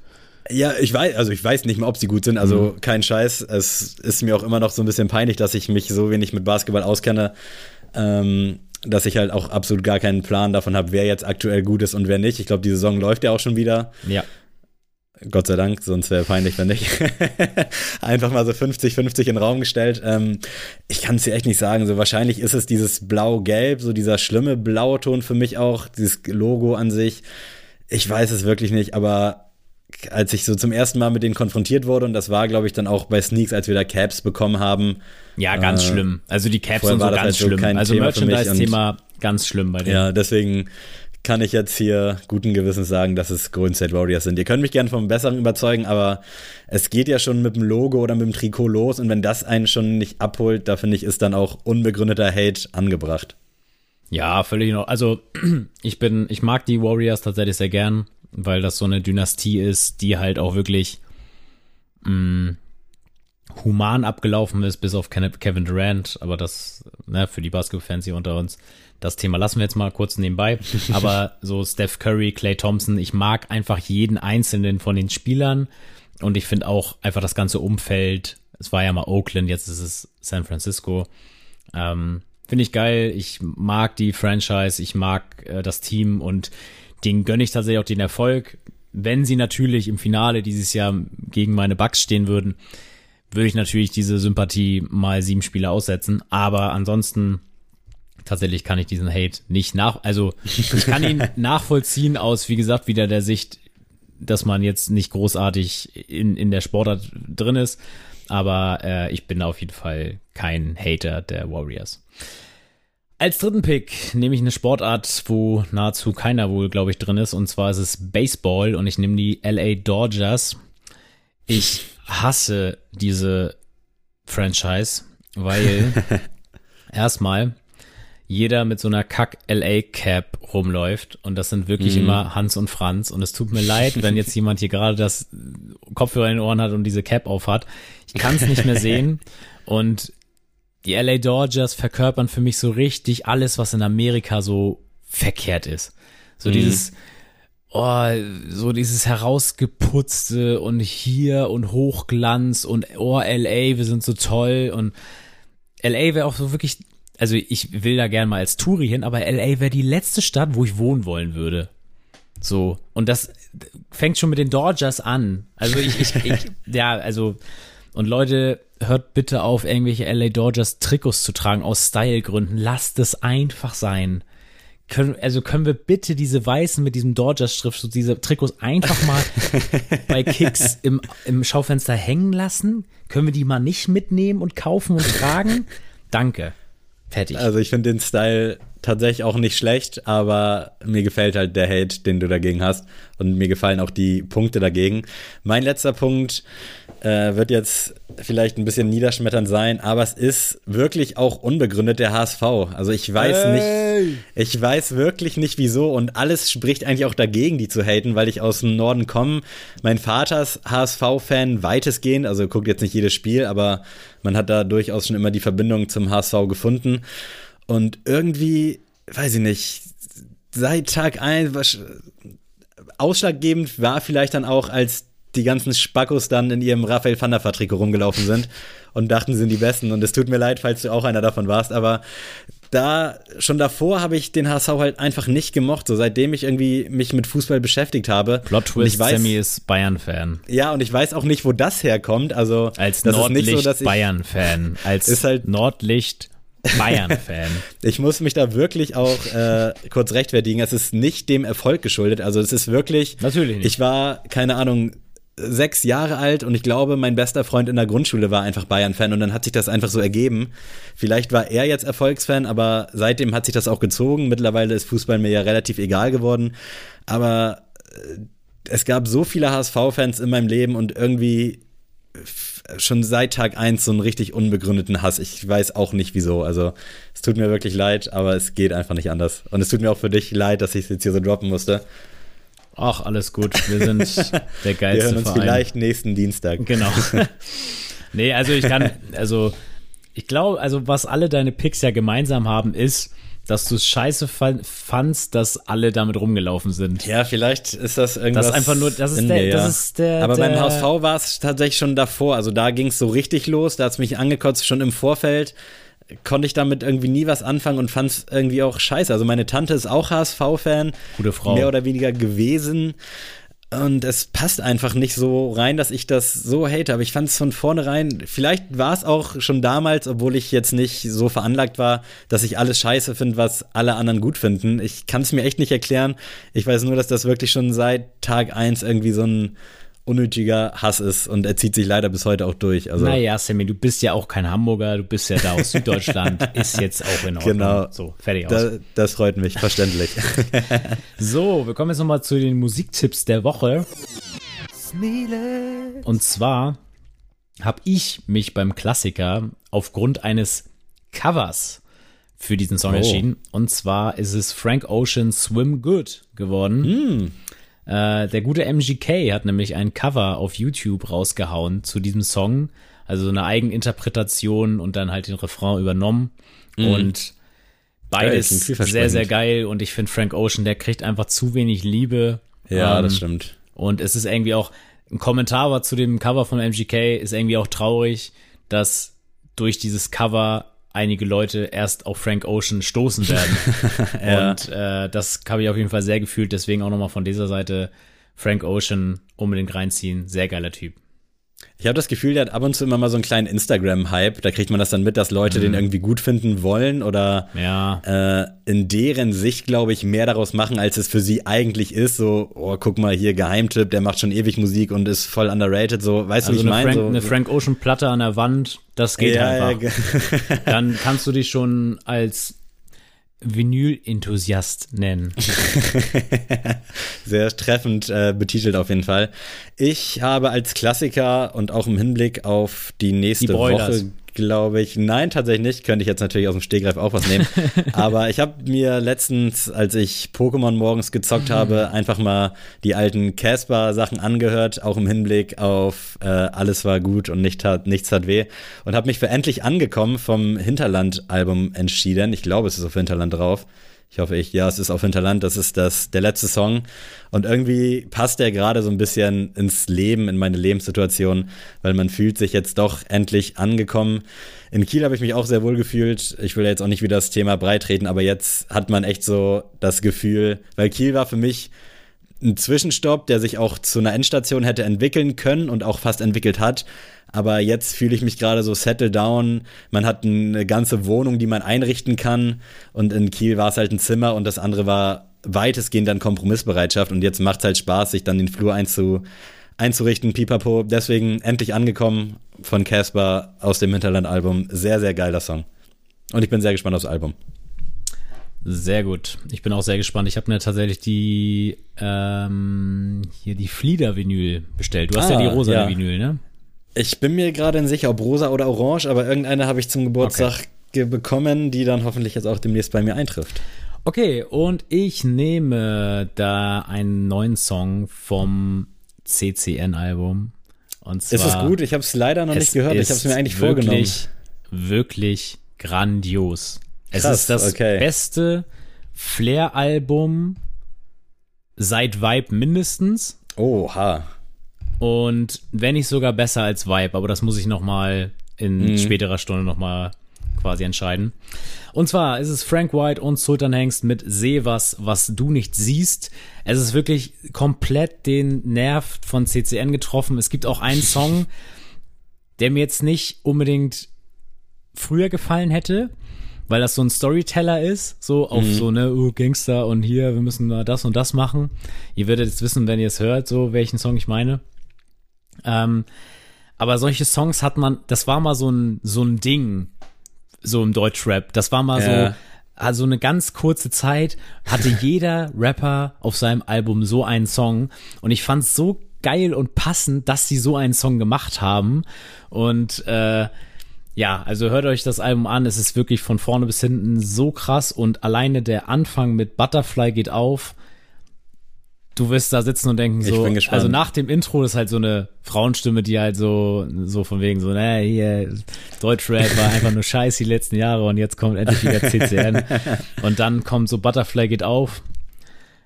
Ja, ich weiß, also ich weiß nicht mal, ob sie gut sind, also mhm. kein Scheiß. Es ist mir auch immer noch so ein bisschen peinlich, dass ich mich so wenig mit Basketball auskenne. Ähm, dass ich halt auch absolut gar keinen Plan davon habe, wer jetzt aktuell gut ist und wer nicht. Ich glaube, die Saison läuft ja auch schon wieder. Ja. Gott sei Dank, sonst wäre peinlich, wenn nicht. Einfach mal so fünfzig fünfzig in den Raum gestellt. Ähm, ich kann es dir echt nicht sagen. So wahrscheinlich ist es dieses Blau-Gelb, so dieser schlimme blaue Ton für mich auch, dieses Logo an sich. Ich weiß es wirklich nicht, aber als ich so zum ersten Mal mit denen konfrontiert wurde, und das war, glaube ich, dann auch bei Sneaks, als wir da Caps bekommen haben. Ja, ganz äh, schlimm. Also die Caps sind so ganz halt schlimm. Also Merchandise-Thema ganz schlimm bei denen. Ja, deswegen kann ich jetzt hier guten Gewissens sagen, dass es Golden State Warriors sind. Ihr könnt mich gerne vom Besseren überzeugen, aber es geht ja schon mit dem Logo oder mit dem Trikot los. Und wenn das einen schon nicht abholt, da finde ich, ist dann auch unbegründeter Hate angebracht. Ja, völlig noch. Also ich bin, ich mag die Warriors tatsächlich sehr gern, weil das so eine Dynastie ist, die halt auch wirklich mh, human abgelaufen ist, bis auf Kevin Durant. Aber das, ne, für die Basketball-Fans hier unter uns, das Thema lassen wir jetzt mal kurz nebenbei. Aber so Steph Curry, Klay Thompson, ich mag einfach jeden einzelnen von den Spielern. Und ich finde auch einfach das ganze Umfeld, es war ja mal Oakland, jetzt ist es San Francisco, ähm, finde ich geil. Ich mag die Franchise, ich mag äh, das Team und denen gönne ich tatsächlich auch den Erfolg. Wenn sie natürlich im Finale dieses Jahr gegen meine Bucks stehen würden, würde ich natürlich diese Sympathie mal sieben Spiele aussetzen. Aber ansonsten tatsächlich kann ich diesen Hate nicht nach... Also ich kann ihn nachvollziehen aus, wie gesagt, wieder der Sicht, dass man jetzt nicht großartig in, in der Sportart drin ist. Aber äh, ich bin auf jeden Fall kein Hater der Warriors. Als dritten Pick nehme ich eine Sportart, wo nahezu keiner wohl, glaube ich, drin ist. Und zwar ist es Baseball und ich nehme die L A Dodgers. Ich hasse diese Franchise, weil erstmal jeder mit so einer Kack-L A-Cap rumläuft und das sind wirklich mhm. immer Hans und Franz und es tut mir leid, wenn jetzt jemand hier gerade das Kopfhörer in den Ohren hat und diese Cap auf hat. Ich kann es nicht mehr sehen und die L A Dodgers verkörpern für mich so richtig alles, was in Amerika so verkehrt ist. So mhm. dieses oh, so dieses herausgeputzte und hier und Hochglanz und oh, L A, wir sind so toll und L A wäre auch so wirklich, also ich will da gerne mal als Touri hin, aber L A wäre die letzte Stadt, wo ich wohnen wollen würde. So, und das fängt schon mit den Dodgers an. Also ich, ich, ich ja, also und Leute, hört bitte auf, irgendwelche L A Dodgers Trikots zu tragen aus Stylegründen. Lasst es einfach sein. Können, also können wir bitte diese Weißen mit diesem Dodgers-Schriftzug, diese Trikots einfach mal bei Kicks im, im Schaufenster hängen lassen? Können wir die mal nicht mitnehmen und kaufen und tragen? Danke. Fertig. Also ich finde den Style tatsächlich auch nicht schlecht, aber mir gefällt halt der Hate, den du dagegen hast. Und mir gefallen auch die Punkte dagegen. Mein letzter Punkt äh, wird jetzt vielleicht ein bisschen niederschmetternd sein, aber es ist wirklich auch unbegründet der H S V. Also ich weiß hey. nicht, ich weiß wirklich nicht wieso und alles spricht eigentlich auch dagegen, die zu haten, weil ich aus dem Norden komme. Mein Vater ist H S V-Fan weitestgehend, also guckt jetzt nicht jedes Spiel, aber man hat da durchaus schon immer die Verbindung zum H S V gefunden. Und irgendwie, weiß ich nicht, seit Tag eins, ausschlaggebend war vielleicht dann auch, als die ganzen Spackos dann in ihrem Raphael van der Vaart Trikot rumgelaufen sind und dachten, sie sind die Besten. Und es tut mir leid, falls du auch einer davon warst, aber da, schon davor habe ich den H S V halt einfach nicht gemocht, so seitdem ich irgendwie mich mit Fußball beschäftigt habe. Plot Twist, Sammy ist Bayern-Fan. Ja, und ich weiß auch nicht, wo das herkommt, also. Als Nordlicht-Bayern-Fan, so, als halt Nordlicht Bayern-Fan. Ich muss mich da wirklich auch äh, kurz rechtfertigen. Es ist nicht dem Erfolg geschuldet. Also es ist wirklich, natürlich nicht. Ich war, keine Ahnung, sechs Jahre alt und ich glaube, mein bester Freund in der Grundschule war einfach Bayern-Fan und dann hat sich das einfach so ergeben. Vielleicht war er jetzt Erfolgsfan, aber seitdem hat sich das auch gezogen. Mittlerweile ist Fußball mir ja relativ egal geworden. Aber es gab so viele H S V-Fans in meinem Leben und irgendwie schon seit Tag eins so einen richtig unbegründeten Hass. Ich weiß auch nicht, wieso. Also es tut mir wirklich leid, aber es geht einfach nicht anders. Und es tut mir auch für dich leid, dass ich es jetzt hier so droppen musste. Ach, alles gut. Wir sind der geilste Verein. Wir hören uns Verein. Vielleicht nächsten Dienstag. Genau. Nee, also ich kann, also ich glaube, also was alle deine Picks ja gemeinsam haben, ist, dass du es scheiße fandst, dass alle damit rumgelaufen sind. Ja, vielleicht ist das irgendwas. Das ist einfach nur, das ist der, mir, ja. das ist der. Aber der, beim H S V war es tatsächlich schon davor. Also da ging es so richtig los. Da hat es mich angekotzt. Schon im Vorfeld konnte ich damit irgendwie nie was anfangen und fand es irgendwie auch scheiße. Also meine Tante ist auch H S V-Fan. Gute Frau. Mehr oder weniger gewesen. Und es passt einfach nicht so rein, dass ich das so hate. Aber ich fand es von vornherein, vielleicht war es auch schon damals, obwohl ich jetzt nicht so veranlagt war, dass ich alles scheiße finde, was alle anderen gut finden. Ich kann es mir echt nicht erklären. Ich weiß nur, dass das wirklich schon seit Tag eins irgendwie so ein unnötiger Hass ist und er zieht sich leider bis heute auch durch. Also naja, Sammy, du bist ja auch kein Hamburger, du bist ja da aus Süddeutschland, ist jetzt auch in Ordnung. Genau. So, fertig aus. Da, das freut mich, verständlich. So, wir kommen jetzt nochmal zu den Musiktipps der Woche. Und zwar habe ich mich beim Klassiker aufgrund eines Covers für diesen Song oh. entschieden. Und zwar ist es Frank Ocean Swim Good geworden. Mm. Äh, der gute M G K hat nämlich ein Cover auf YouTube rausgehauen zu diesem Song. Also so eine Eigeninterpretation und dann halt den Refrain übernommen. Mm. Und beides geil, sehr, sehr geil. Und ich finde Frank Ocean, der kriegt einfach zu wenig Liebe. Ja, ähm, das stimmt. Und es ist irgendwie auch, ein Kommentar war zu dem Cover von M G K, ist irgendwie auch traurig, dass durch dieses Cover einige Leute erst auf Frank Ocean stoßen werden. ja. Und äh, das habe ich auf jeden Fall sehr gefühlt. Deswegen auch nochmal von dieser Seite Frank Ocean unbedingt reinziehen. Sehr geiler Typ. Ich habe das Gefühl, der hat ab und zu immer mal so einen kleinen Instagram-Hype. Da kriegt man das dann mit, dass Leute mhm. den irgendwie gut finden wollen oder ja. äh, in deren Sicht, glaube ich, mehr daraus machen, als es für sie eigentlich ist. So, oh, guck mal hier, Geheimtipp, der macht schon ewig Musik und ist voll underrated. So, weißt du, also wie ich meine? So, eine Frank-Ocean-Platte an der Wand, das geht ja, einfach. Ja, ge- dann kannst du dich schon als Vinyl-Enthusiast nennen. Sehr treffend äh, betitelt auf jeden Fall. Ich habe als Klassiker und auch im Hinblick auf die nächste die Woche, glaube ich, nein, tatsächlich nicht, könnte ich jetzt natürlich aus dem Stegreif auch was nehmen, aber ich habe mir letztens, als ich Pokémon morgens gezockt mhm. habe, einfach mal die alten Casper-Sachen angehört, auch im Hinblick auf äh, alles war gut und nicht hat, nichts hat weh und habe mich für endlich angekommen vom Hinterland-Album entschieden. Ich glaube, es ist auf Hinterland drauf. Ich hoffe, ich, ja, es ist auf Hinterland, das ist das der letzte Song und irgendwie passt der gerade so ein bisschen ins Leben, in meine Lebenssituation, weil man fühlt sich jetzt doch endlich angekommen. In Kiel habe ich mich auch sehr wohl gefühlt, ich will jetzt auch nicht wieder das Thema breit reden, aber jetzt hat man echt so das Gefühl, weil Kiel war für mich ein Zwischenstopp, der sich auch zu einer Endstation hätte entwickeln können und auch fast entwickelt hat. Aber jetzt fühle ich mich gerade so settled down. Man hat eine ganze Wohnung, die man einrichten kann. Und in Kiel war es halt ein Zimmer und das andere war weitestgehend dann Kompromissbereitschaft. Und jetzt macht es halt Spaß, sich dann den Flur einzu, einzurichten, pipapo. Deswegen endlich angekommen von Casper aus dem Hinterland-Album. Sehr, sehr geiler Song. Und ich bin sehr gespannt aufs Album. Sehr gut. Ich bin auch sehr gespannt. Ich habe mir tatsächlich die ähm, hier die Flieder-Vinyl bestellt. Du hast ah, ja die rosa ja. Vinyl, ne? Ich bin mir gerade nicht sicher, ob rosa oder orange, aber irgendeine habe ich zum Geburtstag okay. ge- bekommen, die dann hoffentlich jetzt auch demnächst bei mir eintrifft. Okay, und ich nehme da einen neuen Song vom C C N-Album. Und zwar, ist es gut? Ich habe es leider noch nicht gehört. Ich habe es mir eigentlich wirklich, vorgenommen. Es ist wirklich grandios. Krass, es ist das okay. beste Flair-Album seit Vibe mindestens. Oha. Und wenn nicht sogar besser als Vibe, aber das muss ich nochmal in mhm. späterer Stunde nochmal quasi entscheiden. Und zwar ist es Frank White und Sultan Hengst mit Seh was, was du nicht siehst. Es ist wirklich komplett den Nerv von C C N getroffen. Es gibt auch einen Song, der mir jetzt nicht unbedingt früher gefallen hätte, weil das so ein Storyteller ist, so auf mhm. so, ne, oh, Gangster und hier, wir müssen mal das und das machen. Ihr werdet jetzt wissen, wenn ihr es hört, so welchen Song ich meine. Ähm, aber solche Songs hat man, das war mal so ein so ein Ding, so im Deutschrap, das war mal ja. so also eine ganz kurze Zeit, hatte jeder Rapper auf seinem Album so einen Song und ich fand's so geil und passend, dass sie so einen Song gemacht haben und äh, ja, also hört euch das Album an, es ist wirklich von vorne bis hinten so krass und alleine der Anfang mit Butterfly geht auf. Du wirst da sitzen und denken so, also nach dem Intro ist halt so eine Frauenstimme, die halt so, so von wegen so, naja, hier, Deutschrap war einfach nur scheiß die letzten Jahre und jetzt kommt endlich wieder C C N. Und dann kommt so Butterfly geht auf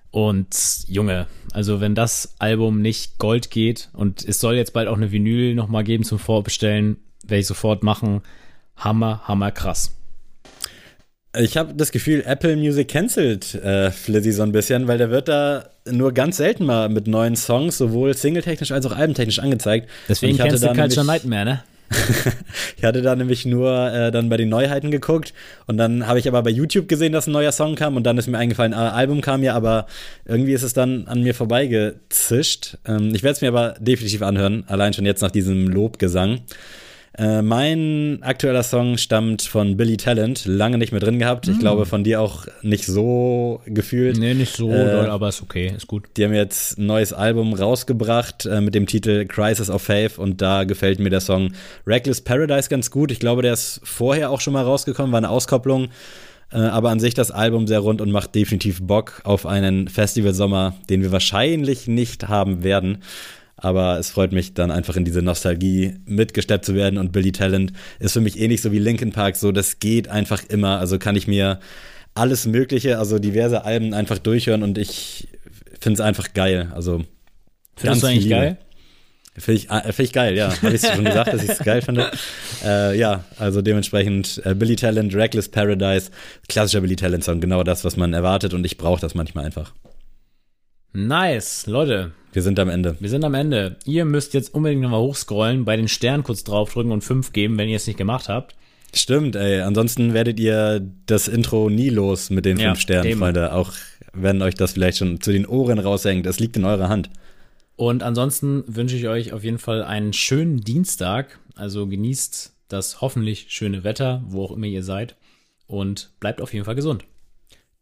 und Junge, also wenn das Album nicht Gold geht und es soll jetzt bald auch eine Vinyl nochmal geben zum Vorbestellen, werde ich sofort machen. Hammer, hammer krass. Ich habe das Gefühl, Apple Music cancelt äh, Flizzy so ein bisschen, weil der wird da nur ganz selten mal mit neuen Songs, sowohl singletechnisch als auch albentechnisch angecancelt angezeigt. Deswegen cancelt Culture Nightmare, ne? Ich hatte da nämlich nur äh, dann bei den Neuheiten geguckt und dann habe ich aber bei YouTube gesehen, dass ein neuer Song kam und dann ist mir eingefallen, ein Album kam ja, aber irgendwie ist es dann an mir vorbeigezischt. Ähm, ich werde es mir aber definitiv anhören, allein schon jetzt nach diesem Lobgesang. Äh, mein aktueller Song stammt von Billy Talent, lange nicht mehr drin gehabt. Ich mm. glaube, von dir auch nicht so gefühlt. Nee, nicht so äh, doll, aber ist okay, ist gut. Die haben jetzt ein neues Album rausgebracht äh, mit dem Titel Crisis of Faith und da gefällt mir der Song Reckless Paradise ganz gut. Ich glaube, der ist vorher auch schon mal rausgekommen, war eine Auskopplung. Äh, aber an sich das Album sehr rund und macht definitiv Bock auf einen Festivalsommer, den wir wahrscheinlich nicht haben werden. Aber es freut mich dann einfach in diese Nostalgie mitgesteppt zu werden. Und Billy Talent ist für mich ähnlich so wie Linkin Park. So, das geht einfach immer. Also kann ich mir alles Mögliche, also diverse Alben einfach durchhören. Und ich finde es einfach geil. Also findest du eigentlich Liebe. Geil? Finde ich, find ich geil, ja. Habe ich es schon gesagt, dass ich es geil finde. Äh, ja, also dementsprechend äh, Billy Talent, Reckless Paradise, klassischer Billy Talent Song. Genau das, was man erwartet. Und ich brauche das manchmal einfach. Nice, Leute. Wir sind am Ende. Wir sind am Ende. Ihr müsst jetzt unbedingt nochmal hochscrollen, bei den Sternen kurz draufdrücken und fünf geben, wenn ihr es nicht gemacht habt. Stimmt, ey. Ansonsten werdet ihr das Intro nie los mit den ja, fünf Sternen, eben. Freunde. Auch wenn euch das vielleicht schon zu den Ohren raushängt. Es liegt in eurer Hand. Und ansonsten wünsche ich euch auf jeden Fall einen schönen Dienstag. Also genießt das hoffentlich schöne Wetter, wo auch immer ihr seid. Und bleibt auf jeden Fall gesund.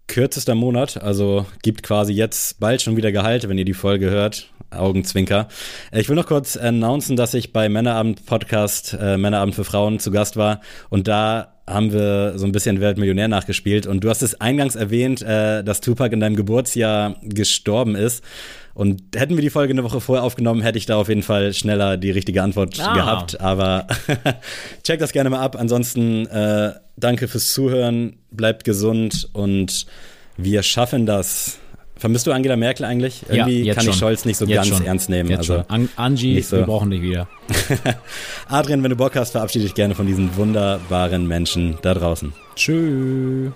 Kürzester Monat, also gibt quasi jetzt bald schon wieder Gehalt, wenn ihr die Folge hört. Augenzwinker. Ich will noch kurz announcen, dass ich bei Männerabend-Podcast äh, Männerabend für Frauen zu Gast war und da haben wir so ein bisschen Weltmillionär nachgespielt und du hast es eingangs erwähnt, äh, dass Tupac in deinem Geburtsjahr gestorben ist und hätten wir die Folge eine Woche vorher aufgenommen, hätte ich da auf jeden Fall schneller die richtige Antwort ah. gehabt, aber check das gerne mal ab. Ansonsten äh, danke fürs Zuhören, bleibt gesund und wir schaffen das. Vermisst du Angela Merkel eigentlich? Irgendwie ja, kann ich schon. Scholz nicht so jetzt ganz schon. Ernst nehmen. Jetzt also An- Angie, so. Wir brauchen dich wieder. Adrian, wenn du Bock hast, verabschiede dich gerne von diesen wunderbaren Menschen da draußen. Tschüss.